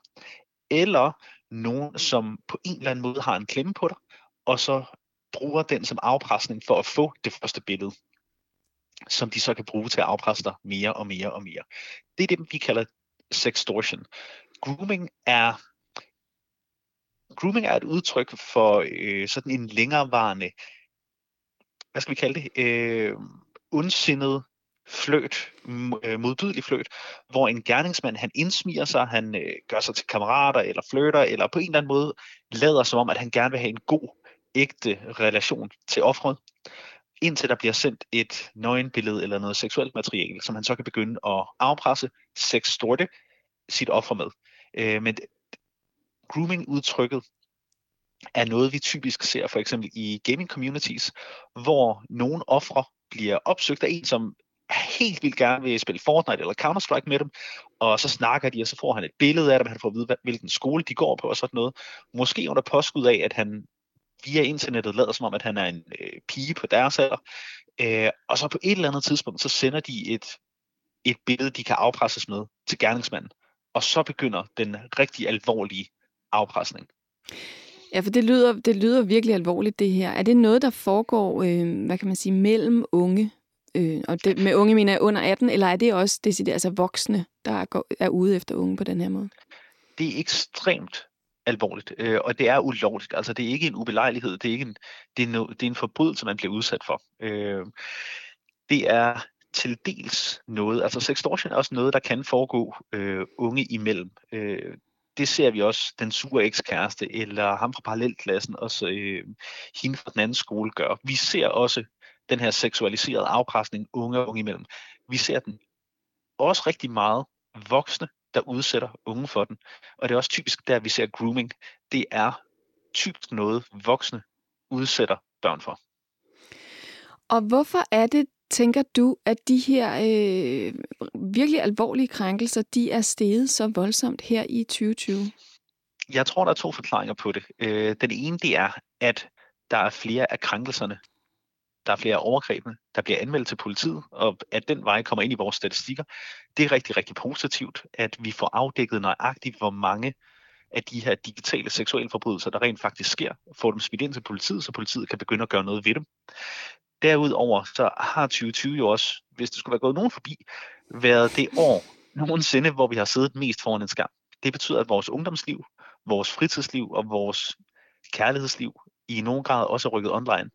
Eller nogen, som på en eller anden måde har en klemme på dig, og så bruger den som afpresning for at få det første billede, som de så kan bruge til at afpresse dig mere og mere og mere. Det er det, vi kalder sextortion. Grooming er, grooming er et udtryk for øh, sådan en længerevarende, hvad skal vi kalde det, øh, ondsindet fløjt, modbydelig fløjt, hvor en gerningsmand, han indsmiger sig, han øh, gør sig til kammerater eller flirter, eller på en eller anden måde lader som om, at han gerne vil have en god, ægte relation til offeret, indtil der bliver sendt et nøgenbillede eller noget seksuelt materiale, som han så kan begynde at afpresse, sextorte sit offer med. Øh, men grooming-udtrykket er noget, vi typisk ser for eksempel i gaming-communities, hvor nogle ofre bliver opsøgt af en, som helt vildt gerne vil spille Fortnite eller Counter-Strike med dem, og så snakker de, og så får han et billede af dem, han får at vide, hvilken skole de går på, og sådan noget. Måske under påskud af, at han via internettet lader som om, at han er en øh, pige på deres alder, øh, og så på et eller andet tidspunkt, så sender de et, et billede, de kan afpresses med til gerningsmanden, og så begynder den rigtig alvorlige afpresning. Ja, for det lyder, det lyder virkelig alvorligt, det her. Er det noget, der foregår, øh, hvad kan man sige, mellem unge? Øh, og det, med unge mener jeg under atten, eller er det også decideret, altså voksne, der går, er ude efter unge på den her måde? Det er ekstremt alvorligt, øh, og det er ulovligt. Altså det er ikke en ubelejlighed, det er ikke en, det er no, det er en forbrydelse, man bliver udsat for. Øh, det er til dels noget, altså sextortion er også noget, der kan foregå øh, unge imellem. Øh, det ser vi også den sure ekskæreste, eller ham fra parallelklassen, også øh, hende fra den anden skole gør. Vi ser også den her seksualiserede afpresning unge og unge imellem. Vi ser den også rigtig meget voksne, der udsætter unge for den. Og det er også typisk der, vi ser grooming. Det er typisk noget, voksne udsætter børn for. Og hvorfor er det, tænker du, at de her øh, virkelig alvorlige krænkelser, de er steget så voldsomt her i tyve tyve? Jeg tror, der er to forklaringer på det. Øh, den ene, det er, at der er flere af krænkelserne, der er flere overgrebene, der bliver anmeldt til politiet, og at den vej kommer ind i vores statistikker. Det er rigtig, rigtig positivt, at vi får afdækket nøjagtigt, hvor mange af de her digitale seksuelle forbrydelser, der rent faktisk sker, får dem smidt ind til politiet, så politiet kan begynde at gøre noget ved dem. Derudover så har tyve tyve jo også, hvis det skulle være gået nogen forbi, været det år nogensinde, hvor vi har siddet mest foran en skærm. Det betyder, at vores ungdomsliv, vores fritidsliv og vores kærlighedsliv i nogen grad også er rykket online.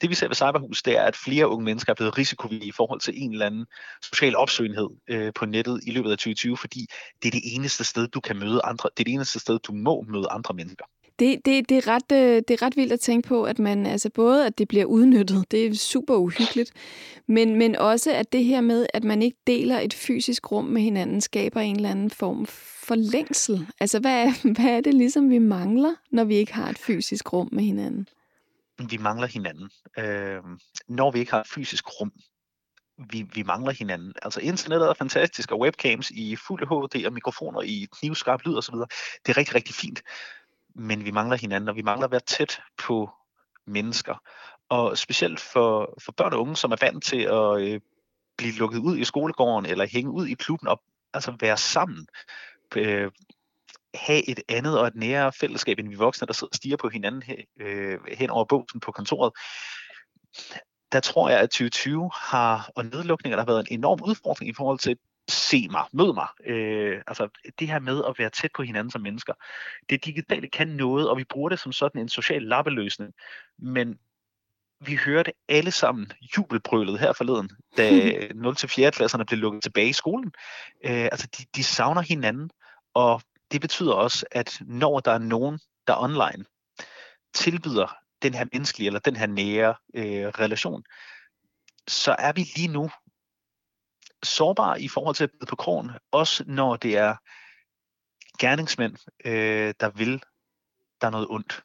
Det vi ser ved Cyberhus, det er, at flere unge mennesker er blevet risikovillige i forhold til en eller anden social opsøgenhed øh, på nettet i løbet af tyve tyve, fordi det er det eneste sted, du kan møde andre. Det er det eneste sted, du må møde andre mennesker. Det, det, det, er, ret, det er ret vildt at tænke på, at man altså både, at det bliver udnyttet, det er super uhyggeligt, men, men også at det her med, at man ikke deler et fysisk rum med hinanden, skaber en eller anden form for længsel. Altså hvad er, hvad er det ligesom, vi mangler, når vi ikke har et fysisk rum med hinanden? Vi mangler hinanden, øh, når vi ikke har et fysisk rum. Vi, vi mangler hinanden. Altså internettet er fantastisk, og webcams i fuld H D og mikrofoner i knivskarp lyd osv. Det er rigtig, rigtig fint. Men vi mangler hinanden, og vi mangler at være tæt på mennesker. Og specielt for, for børn og unge, som er vant til at øh, blive lukket ud i skolegården, eller hænge ud i klubben, og altså være sammen. Øh, have et andet og et nærere fællesskab, end vi voksne, der sidder og stiger på hinanden øh, hen over båsen på kontoret. Der tror jeg, at tyve tyve har, og nedlukninger, der har været en enorm udfordring i forhold til se mig, mød mig. Øh, altså det her med at være tæt på hinanden som mennesker. Det digitale kan noget, og vi bruger det som sådan en social lappeløsning. Men vi hørte alle sammen jubelbrølet her forleden, da nul til fjerde klasserne blev lukket tilbage i skolen. Øh, altså de, de savner hinanden, og det betyder også, at når der er nogen, der online tilbyder den her menneskelige eller den her nære øh, relation, så er vi lige nu sårbare i forhold til at bide på krogen, også når det er gerningsmænd, øh, der vil, der er noget ondt.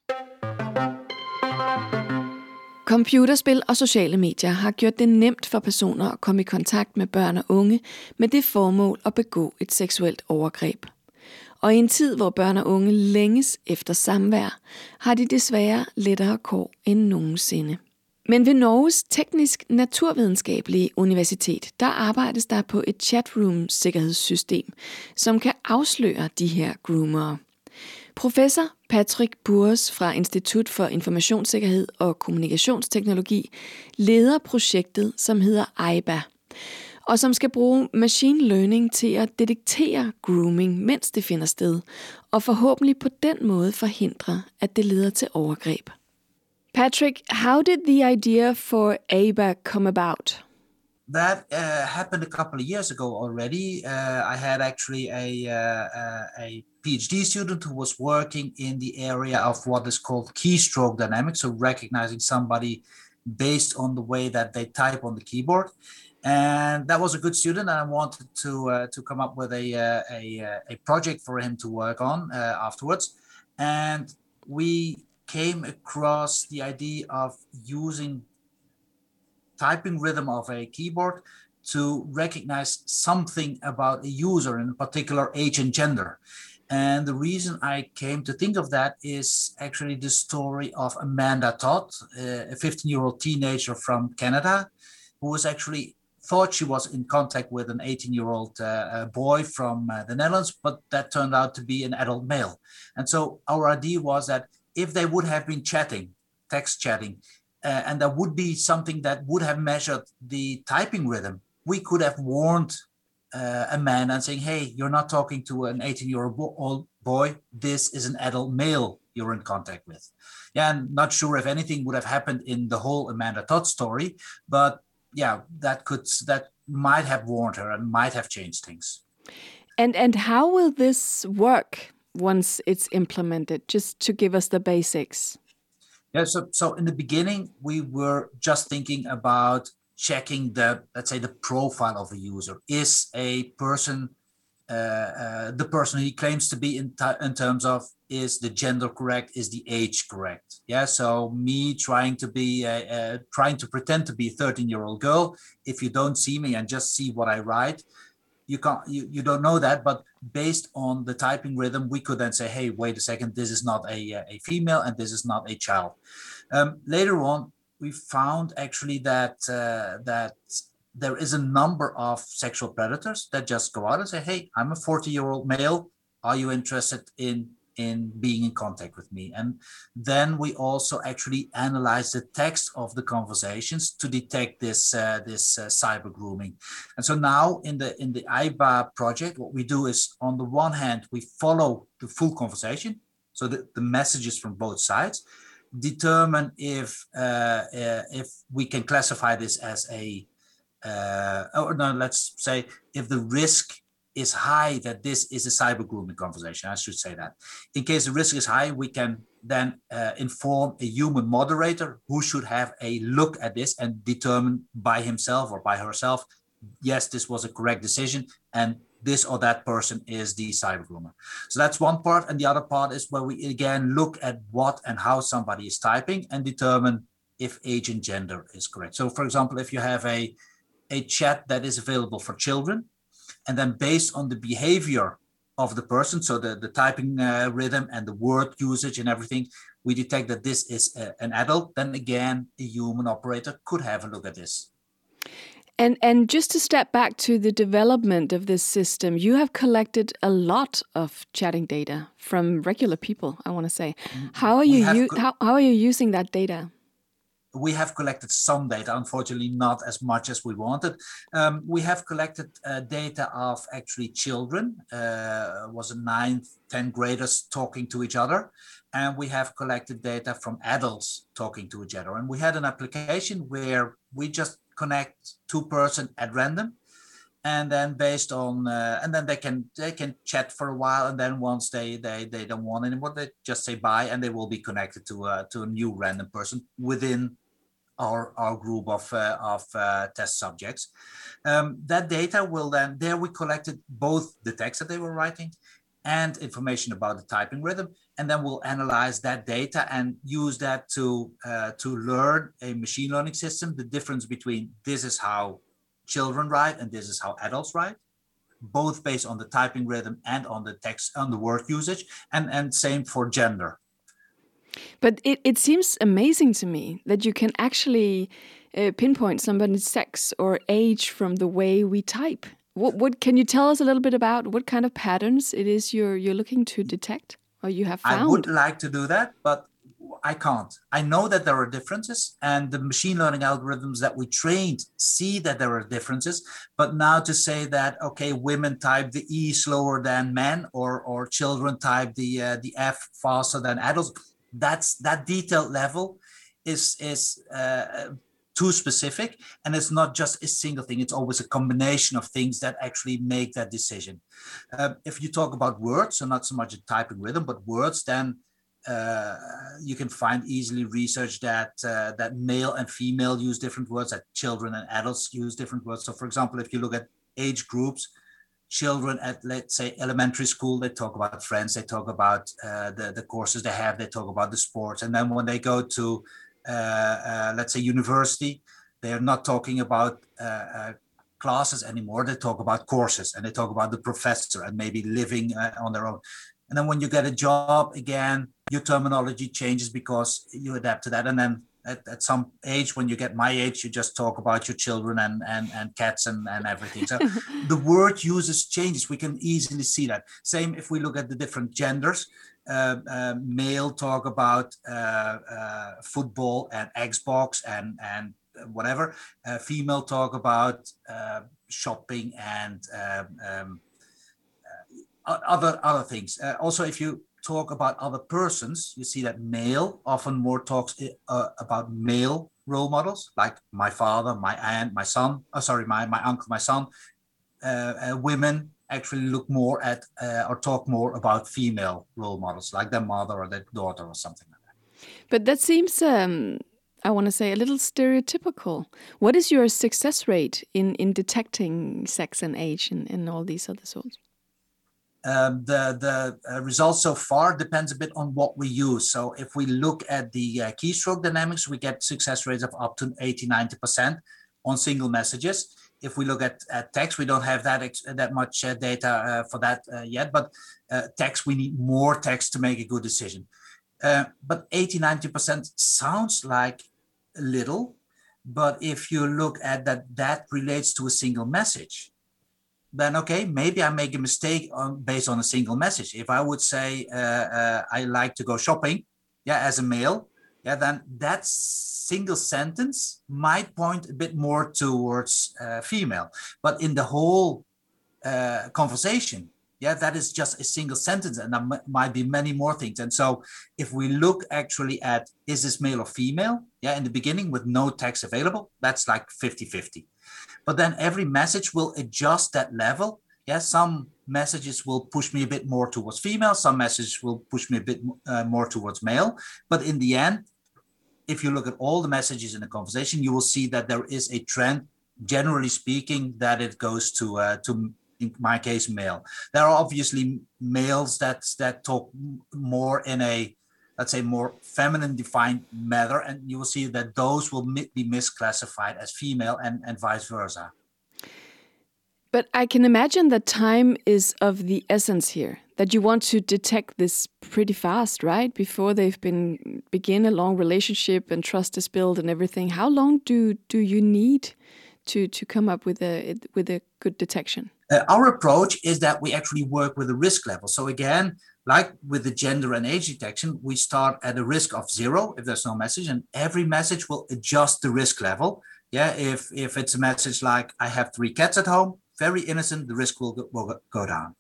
Computerspil og sociale medier har gjort det nemt for personer at komme i kontakt med børn og unge med det formål at begå et seksuelt overgreb. Og i en tid, hvor børn og unge længes efter samvær, har de desværre lettere kår end nogensinde. Men ved Norges Teknisk Naturvidenskabelige Universitet, der arbejdes der på et chatroom-sikkerhedssystem, som kan afsløre de her groomere. Professor Patrick Burrs fra Institut for Informationssikkerhed og Kommunikationsteknologi leder projektet, som hedder AIBA, og som skal bruge machine learning til at detektere grooming, mens det finder sted, og forhåbentlig på den måde forhindre, at det leder til overgreb. Patrick, how did the idea for AIBA come about? That uh, happened a couple of years ago already. Uh, I had actually a, uh, a PhD student who was working in the area of what is called keystroke dynamics, so recognizing somebody based on the way that they type on the keyboard. And that was a good student, and I wanted to uh, to come up with a, uh, a a project for him to work on uh, afterwards. And we came across the idea of using typing rhythm of a keyboard to recognize something about a user, in particular age and gender. And the reason I came to think of that is actually the story of Amanda Todd, a fifteen-year-old teenager from Canada, who was actually thought she was in contact with an eighteen-year-old uh, boy from uh, the Netherlands, but that turned out to be an adult male. And so our idea was that if they would have been chatting, text chatting, Uh, and there would be something that would have measured the typing rhythm, we could have warned uh, a man and saying, hey, you're not talking to an eighteen-year-old boy. This is an adult male you're in contact with. Yeah, I'm not sure if anything would have happened in the whole Amanda Todd story, but yeah, that could that might have warned her and might have changed things. And and how will this work once it's implemented? Just to give us the basics. Yeah, so, so in the beginning, we were just thinking about checking the, let's say, the profile of a user. Is a person uh, uh, the person he claims to be in, t- in terms of is the gender correct? Is the age correct? Yeah, so me trying to be uh, uh, trying to pretend to be a thirteen-year-old girl. If you don't see me and just see what I write, you can't you, you don't know that. But based on the typing rhythm, we could then say, hey, wait a second, this is not a, a female and this is not a child. Um, later on, we found actually that uh, that there is a number of sexual predators that just go out and say, hey, I'm a forty-year-old male. Are you interested in, in being in contact with me? And then we also actually analyze the text of the conversations to detect this uh, this uh, cyber grooming. And so now in the in the AIBA project, what we do is on the one hand, we follow the full conversation, so the, the messages from both sides, determine if uh, uh, if we can classify this as a, uh, or no, let's say if the risk is high that this is a cyber grooming conversation. I should say that. In case the risk is high, we can then uh, inform a human moderator who should have a look at this and determine by himself or by herself, yes, this was a correct decision and this or that person is the cyber groomer. So that's one part. And the other part is where we again look at what and how somebody is typing and determine if age and gender is correct. So for example, if you have a, a chat that is available for children, and then based on the behavior of the person, so the, the typing uh, rhythm and the word usage and everything, we detect that this is a, an adult. Then again, a human operator could have a look at this. And and just to step back to the development of this system, you have collected a lot of chatting data from regular people, I want to say. How are you u- co- how, how are you using that data? We have collected some data, unfortunately not as much as we wanted. Um, we have collected uh, data of actually children, uh, was a ninth, tenth graders talking to each other. And we have collected data from adults talking to each other. And we had an application where we just connect two person at random. And then based on, uh, and then they can they can chat for a while, and then once they they they don't want anymore, they just say bye, and they will be connected to uh, to a new random person within our our group of uh, of uh, test subjects. Um, that data will then there we collected both the text that they were writing, and information about the typing rhythm, and then we'll analyze that data and use that to uh, to learn a machine learning system. The difference between this is how children write and this is how adults write, both based on the typing rhythm and on the text, on the word usage, and and same for gender. But it, it seems amazing to me that you can actually uh, pinpoint somebody's sex or age from the way we type. What what can you tell us a little bit about what kind of patterns it is you're you're looking to detect or you have found? I would like to do that, but I can't. I know that there are differences, and the machine learning algorithms that we trained see that there are differences. But now to say that, okay, women type the E slower than men, or or children type the uh, the F faster than adults, that's that detailed level is is uh, too specific, and it's not just a single thing. It's always a combination of things that actually make that decision. Uh, if you talk about words, so not so much a typing rhythm, but words, then Uh, you can find easily research that uh, that male and female use different words, that children and adults use different words. So, for example, if you look at age groups, children at, let's say, elementary school, they talk about friends, they talk about uh, the, the courses they have, they talk about the sports. And then when they go to, uh, uh, let's say, university, they are not talking about uh, uh, classes anymore. They talk about courses, and they talk about the professor and maybe living uh, on their own. And then when you get a job, again, your terminology changes because you adapt to that. And then at, at some age, when you get my age, you just talk about your children and and, and cats and, and everything. So the word uses changes. We can easily see that. Same if we look at the different genders. Uh, uh, male talk about uh, uh, football and Xbox and, and whatever. Uh, female talk about uh, shopping and um, um, Other other things. Uh, also, if you talk about other persons, you see that male often more talks uh, about male role models, like my father, my aunt, my son. Oh, sorry, my, my uncle, my son. Uh, uh, women actually look more at uh, or talk more about female role models, like their mother or their daughter or something like that. But that seems, um, I want to say, a little stereotypical. What is your success rate in, in detecting sex and age and, and all these other sorts? Um, the the uh, results so far depends a bit on what we use. So if we look at the uh, keystroke dynamics, we get success rates of up to eighty, ninety percent on single messages. If we look at, at text, we don't have that ex- that much uh, data uh, for that uh, yet, but uh, text, we need more text to make a good decision. Uh, but eighty, ninety percent sounds like little, but if you look at that, that relates to a single message. Then, okay, maybe I make a mistake on, based on a single message. If I would say, uh, uh, I like to go shopping, yeah, as a male, yeah, then that single sentence might point a bit more towards uh, female. But in the whole uh, conversation, yeah, that is just a single sentence, and there m- might be many more things. And so if we look actually at, is this male or female? Yeah, in the beginning with no text available, that's like fifty-fifty. But then every message will adjust that level. Yeah, some messages will push me a bit more towards female. Some messages will push me a bit uh, more towards male. But in the end, if you look at all the messages in the conversation, you will see that there is a trend, generally speaking, that it goes to, uh, to in my case, male. There are obviously males that, that talk more in a, let's say, more feminine defined matter, and you will see that those will mi- be misclassified as female and, and vice versa. But I can imagine that time is of the essence here, that you want to detect this pretty fast, right? Before they've been begin a long relationship and trust is built and everything. How long do, do you need to, to come up with a, with a good detection? Uh, our approach is that we actually work with a risk level. So again, Like with the gender and age detection, we start at a risk of zero if there's no message, and every message will adjust the risk level. Yeah, if if it's a message like, I have three cats at home, very innocent, the risk will go, will go down.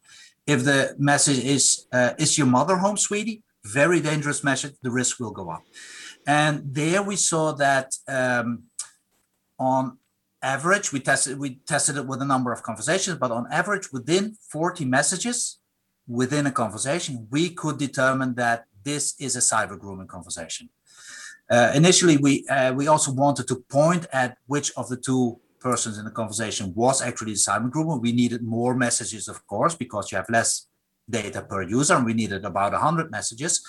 If the message is, uh, is your mother home, sweetie? Very dangerous message, the risk will go up. And there we saw that um, on average, we tested, we tested it with a number of conversations, but on average, within forty messages, within a conversation, we could determine that this is a cyber grooming conversation. Uh, initially, we uh, we also wanted to point at which of the two persons in the conversation was actually a cyber groomer. We needed more messages, of course, because you have less data per user, and we needed about one hundred messages.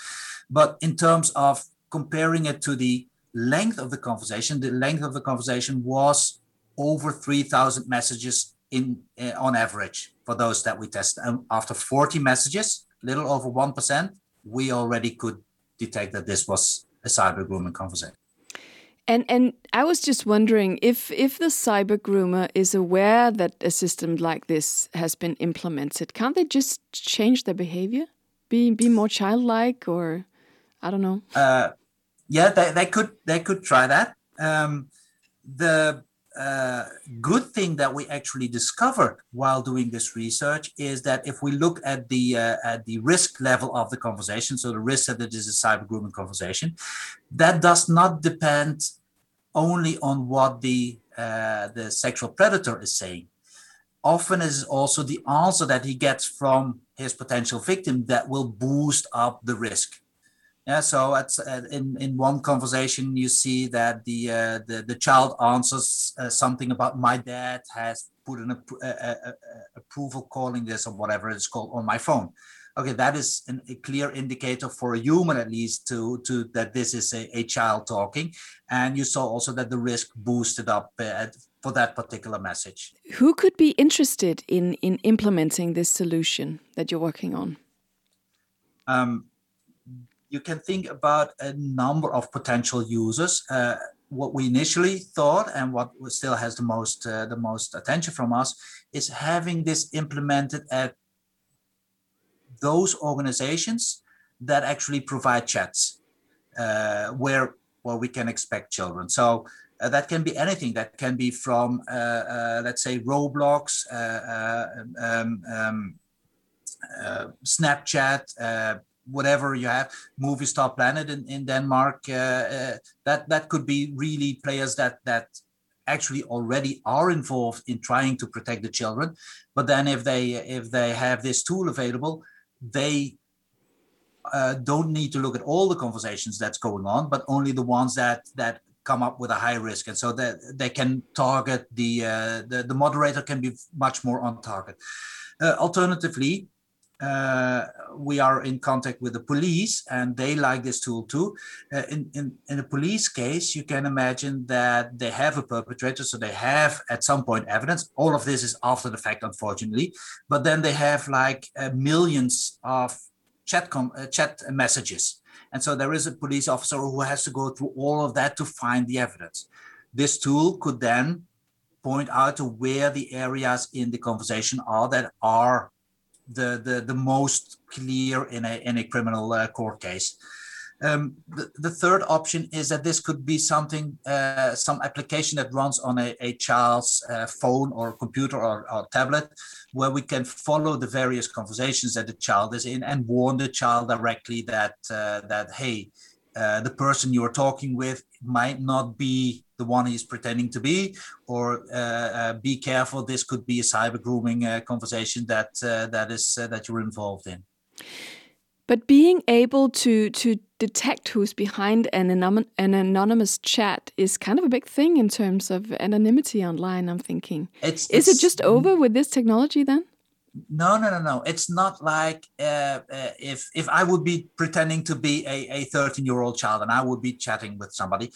But in terms of comparing it to the length of the conversation, the length of the conversation was over three thousand messages in uh, on average for those that we tested. And after forty messages, little over one percent, we already could detect that this was a cyber grooming conversation. And and I was just wondering if if the cyber groomer is aware that a system like this has been implemented, can't they just change their behavior, be be more childlike, or I don't know? Uh, yeah, they, they could they could try that. Um, the uh, good thing that we actually discovered while doing this research is that if we look at the uh, at the risk level of the conversation, so the risk that it is a cyber grooming conversation, that does not depend only on what the uh, the sexual predator is saying. Often it is also the answer that he gets from his potential victim that will boost up the risk. Yeah, so it's, uh, in in one conversation you see that the uh, the the child answers uh, something about, my dad has put an ap- a, a, a approval calling this or whatever it's called on my phone. Okay, that is an, a clear indicator for a human, at least, to, to that this is a, a child talking. And you saw also that the risk boosted up uh, for that particular message. Who could be interested in, in implementing this solution that you're working on? Um, you can think about a number of potential users. Uh, what we initially thought, and what still has the most uh, the most attention from us, is having this implemented at those organizations that actually provide chats uh, where where we can expect children. So uh, that can be anything. That can be from, uh, uh, let's say, Roblox, uh, uh, um, um, uh, Snapchat, uh, whatever you have, Movie Star Planet in, in Denmark. Uh, uh, that that could be really players that that actually already are involved in trying to protect the children. But then if they if they have this tool available, they uh, don't need to look at all the conversations that's going on, but only the ones that that come up with a high risk. And so that they can target the, uh, the, the moderator can be much more on target. Uh, alternatively, uh, we are in contact with the police and they like this tool too. Uh, in, in, in a police case, you can imagine that they have a perpetrator, so they have at some point evidence. All of this is after the fact, unfortunately, but then they have like uh, millions of chat com- uh, chat messages. And so there is a police officer who has to go through all of that to find the evidence. This tool could then point out to where the areas in the conversation are that are the, the, the most clear in a, in a criminal uh, court case. Um, the, the third option is that this could be something, uh, some application that runs on a, a child's uh, phone or computer or, or tablet, where we can follow the various conversations that the child is in and warn the child directly that, uh, that hey, uh, the person you're talking with might not be the one he's pretending to be, or uh, uh, be careful, this could be a cyber grooming uh, conversation that, uh, that, is, uh, that you're involved in. But being able to to detect who's behind an, anon- an anonymous chat is kind of a big thing in terms of anonymity online, I'm thinking. It's, is it's, it just over with this technology then? No, no, no, no. It's not like uh, uh, if if I would be pretending to be a thirteen-year-old child and I would be chatting with somebody,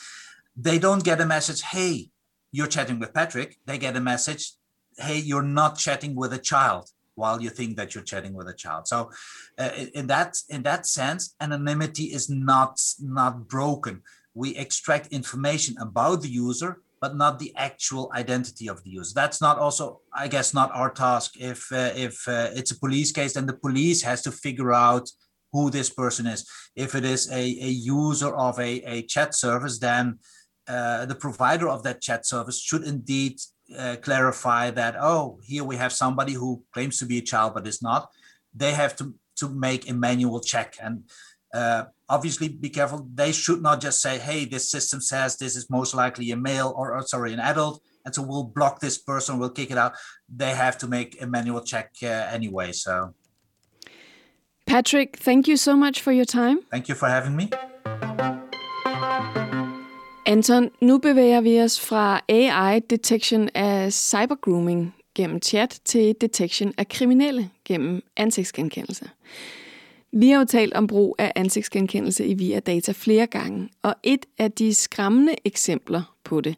they don't get a message, hey, you're chatting with Patrick. They get a message, hey, you're not chatting with a child, while you think that you're chatting with a child. So uh, in that in that sense, anonymity is not, not broken. We extract information about the user, but not the actual identity of the user. That's not also, I guess, not our task. If uh, if uh, it's a police case, then the police has to figure out who this person is. If it is a, a user of a, a chat service, then uh, the provider of that chat service should indeed uh, clarify that, oh, here we have somebody who claims to be a child but is not. They have to, to make a manual check. And uh, obviously, be careful. They should not just say, hey, this system says this is most likely a male or, or sorry, an adult. And so we'll block this person, we'll kick it out. They have to make a manual check uh, anyway, so. Patrick, thank you so much for your time. Thank you for having me. Anton, nu bevæger vi os fra A I-detection af cybergrooming gennem chat til detection af kriminelle gennem ansigtsgenkendelse. Vi har jo talt om brug af ansigtsgenkendelse i Vi er Data flere gange, og et af de skræmmende eksempler på det,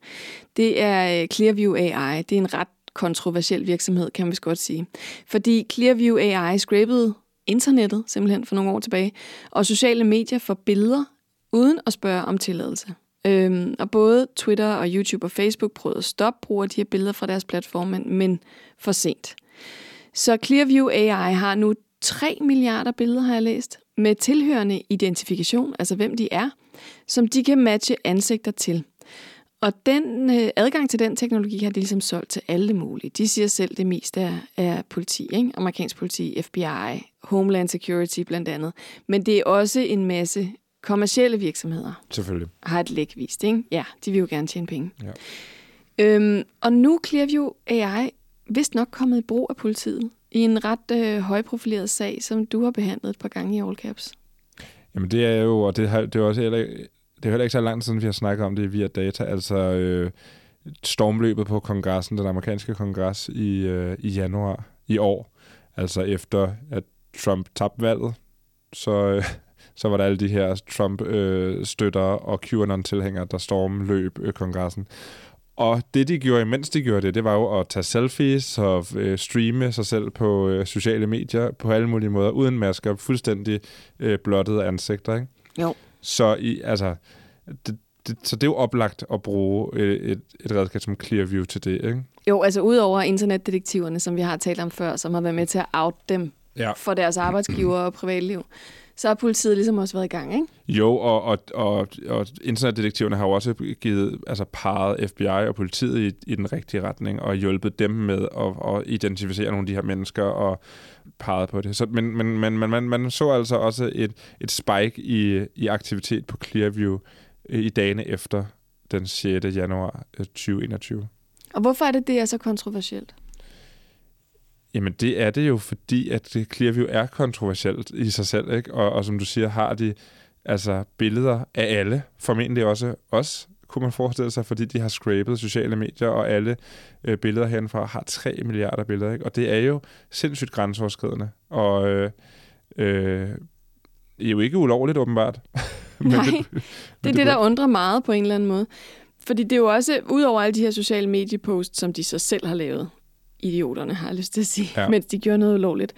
det er Clearview A I. Det er en ret kontroversiel virksomhed, kan man vist godt sige. Fordi Clearview A I scrapede internettet simpelthen for nogle år tilbage, og sociale medier for billeder uden at spørge om tilladelse. Øhm, og både Twitter og YouTube og Facebook prøvede at stoppe brug af de her billeder fra deres platforme, men for sent. Så Clearview A I har nu tre milliarder billeder, har jeg læst, med tilhørende identifikation, altså hvem de er, som de kan matche ansigter til. Og den øh, adgang til den teknologi har de ligesom solgt til alle mulige. De siger selv, det meste er, er politi, ikke? Amerikansk politi, F B I, Homeland Security blandt andet. Men det er også en masse kommercielle virksomheder. Selvfølgelig. Har et læk vist, ikke? Ja, de vil jo gerne tjene penge. Ja. Øhm, og nu Clearview A I vist nok kommet i brug af politiet i en ret øh, højprofileret sag, som du har behandlet et par gange i All Caps. Jamen det er jo, og det, har, det er også heller ikke... Det er heller ikke så langt siden, vi har snakket om det via data, altså øh, stormløbet på kongressen, den amerikanske kongres i, øh, i januar i år. Altså efter, at Trump tabte valget, så, øh, så var der alle de her Trump-støttere øh, og QAnon-tilhængere, der stormløb øh, kongressen. Og det, de gjorde, imens de gjorde det, det var jo at tage selfies og øh, streame sig selv på øh, sociale medier på alle mulige måder, uden masker, fuldstændig øh, blottede ansigter, ikke? Jo. Så, i, altså, det, det, så det er jo oplagt at bruge et, et redskab som Clearview til det, ikke? Jo, altså udover internetdetektiverne, som vi har talt om før, som har været med til at out dem ja. for deres arbejdsgiver og privatliv, så har politiet ligesom også været i gang, ikke? Jo, og, og, og, og internetdetektiverne har jo også givet, altså parret F B I og politiet i, i den rigtige retning og hjulpet dem med at, at identificere nogle af de her mennesker og parret på det. Så, men men, men man, man, man så altså også et, et spike i, i aktivitet på Clearview i dagene efter den sjette januar tyve enogtyve. Og hvorfor er det, det er så kontroversielt? Jamen det er det jo, fordi at Clearview er kontroversielt i sig selv, ikke? Og, og som du siger, har de altså billeder af alle, formentlig også os, kunne man forestille sig, fordi de har scrapet sociale medier, og alle øh, billeder herfra har tre milliarder billeder, ikke? Og det er jo sindssygt grænseoverskridende, og øh, øh, det er jo ikke ulovligt åbenbart. men Nej, det, men det er det, det der undrer meget på en eller anden måde. Fordi det er jo også, ud over alle de her sociale medieposts, som de så selv har lavet, idioterne har jeg lyst til at sige, ja. mens de gjorde noget ulovligt.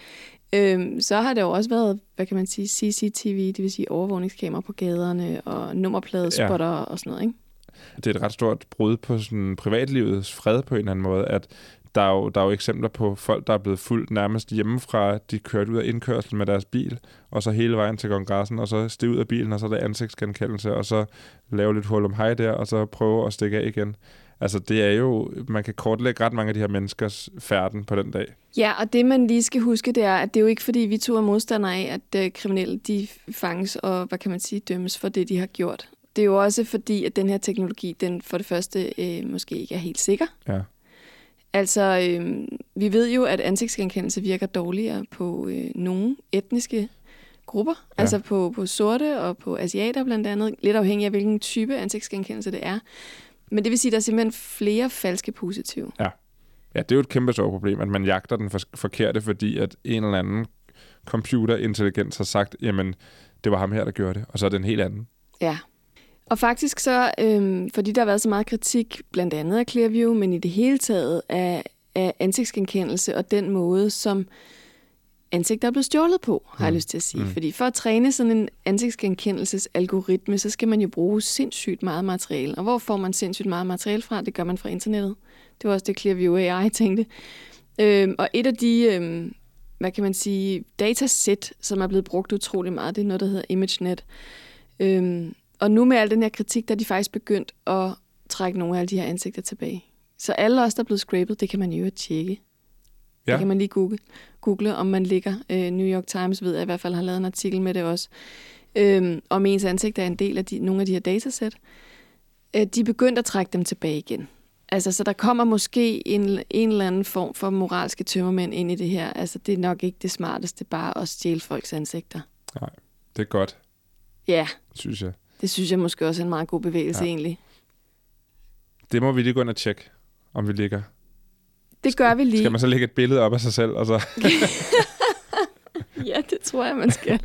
Øhm, så har der jo også været, hvad kan man sige, C C T V, det vil sige overvågningskamera på gaderne og nummerpladespotter ja. og sådan noget, ikke? Det er et ret stort brud på sådan privatlivets fred på en eller anden måde, at der er jo, der er jo eksempler på folk, der er blevet fulgt nærmest hjemmefra, de kørte ud af indkørslen med deres bil, og så hele vejen til kongressen, og så steg ud af bilen, og så er der ansigtsgenkendelse, og så lave lidt hul om hej der, og så prøve at stikke af igen. Altså det er jo, man kan kortlægge ret mange af de her menneskers færden på den dag. Ja, og det man lige skal huske, det er, at det er jo ikke fordi, vi to er modstandere af, at øh, kriminelle de fanges og, hvad kan man sige, dømmes for det, de har gjort. Det er jo også fordi, at den her teknologi, den for det første øh, måske ikke er helt sikker. Ja. Altså, øh, vi ved jo, at ansigtsgenkendelse virker dårligere på øh, nogle etniske grupper, ja. altså på, på sorte og på asiater blandt andet, lidt afhængig af, hvilken type ansigtsgenkendelse det er. Men det vil sige, at der er simpelthen flere falske positive. Ja, ja det er jo et kæmpe stort problem, at man jagter den forkerte, fordi at en eller anden computerintelligens har sagt, jamen, det var ham her, der gjorde det, og så er det en helt anden. Ja, og faktisk så, øhm, fordi der har været så meget kritik, blandt andet af Clearview, men i det hele taget af, af ansigtsgenkendelse og den måde, som ansigter er blevet stjålet på, har mm. jeg lyst til at sige. Mm. Fordi for at træne sådan en ansigtsgenkendelsesalgoritme, så skal man jo bruge sindssygt meget materiale. Og hvor får man sindssygt meget materiale fra? Det gør man fra internettet. Det var også det Clearview A I tænkte. Øhm, og et af de øhm, hvad kan man sige, datasæt, som er blevet brugt utrolig meget. Det er noget, der hedder ImageNet. Øhm, og nu med al den her kritik, der er de faktisk begyndt at trække nogle af de her ansigter tilbage. Så alle os, der er blevet scrapet, det kan man jo tjekke. Ja. Det kan man lige google, google om man ligger. Øh, New York Times ved, at jeg i hvert fald har lavet en artikel med det også. Øhm, om ens ansigt er en del af de, nogle af de her datasæt. Øh, de er begyndt at trække dem tilbage igen. Altså, så der kommer måske en, en eller anden form for moralske tømmermænd ind i det her. Altså, det er nok ikke det smarteste bare at stjæle folks ansigter. Nej, det er godt. Ja. Synes jeg. Det synes jeg måske også er en meget god bevægelse, ja. Egentlig. Det må vi lige gå ind og tjekke, om vi ligger. Det gør vi lige. Skal man så lægge et billede op af sig selv? Og så ja, det tror jeg, man skal.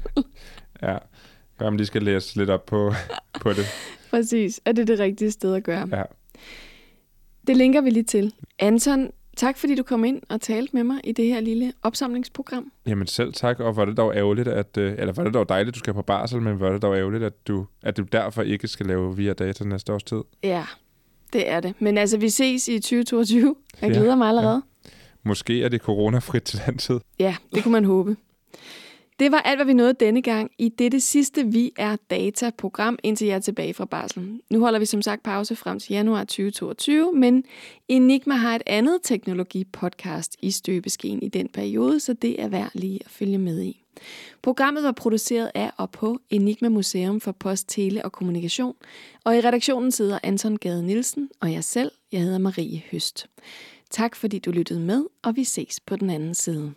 Ja, gør man lige skal læse lidt op på, på det. Præcis, er det det rigtige sted at gøre. Ja. Det linker vi lige til. Anton, tak fordi du kom ind og talte med mig i det her lille opsamlingsprogram. Jamen selv tak, og var det dog ærgerligt, at, eller var det dog dejligt, at du skal på barsel, men var det dog ærgerligt, at du, at du derfor ikke skal lave Vi er Data næste års tid? Ja, det er det. Men altså, vi ses i tyve toogtyve. Jeg glæder ja, mig allerede. Ja. Måske er det coronafrit til den tid. Ja, det kunne man håbe. Det var alt, hvad vi nåede denne gang i dette sidste Vi er Data-program, indtil jeg er tilbage fra barsel. Nu holder vi som sagt pause frem til januar tyve toogtyve, men Enigma har et andet teknologi-podcast i støbeskeen i den periode, så det er værd lige at følge med i. Programmet var produceret af og på Enigma Museum for Post, Tele og Kommunikation, og i redaktionen sidder Anton Gade Nielsen og jeg selv. Jeg hedder Marie Høst. Tak fordi du lyttede med, og vi ses på den anden side.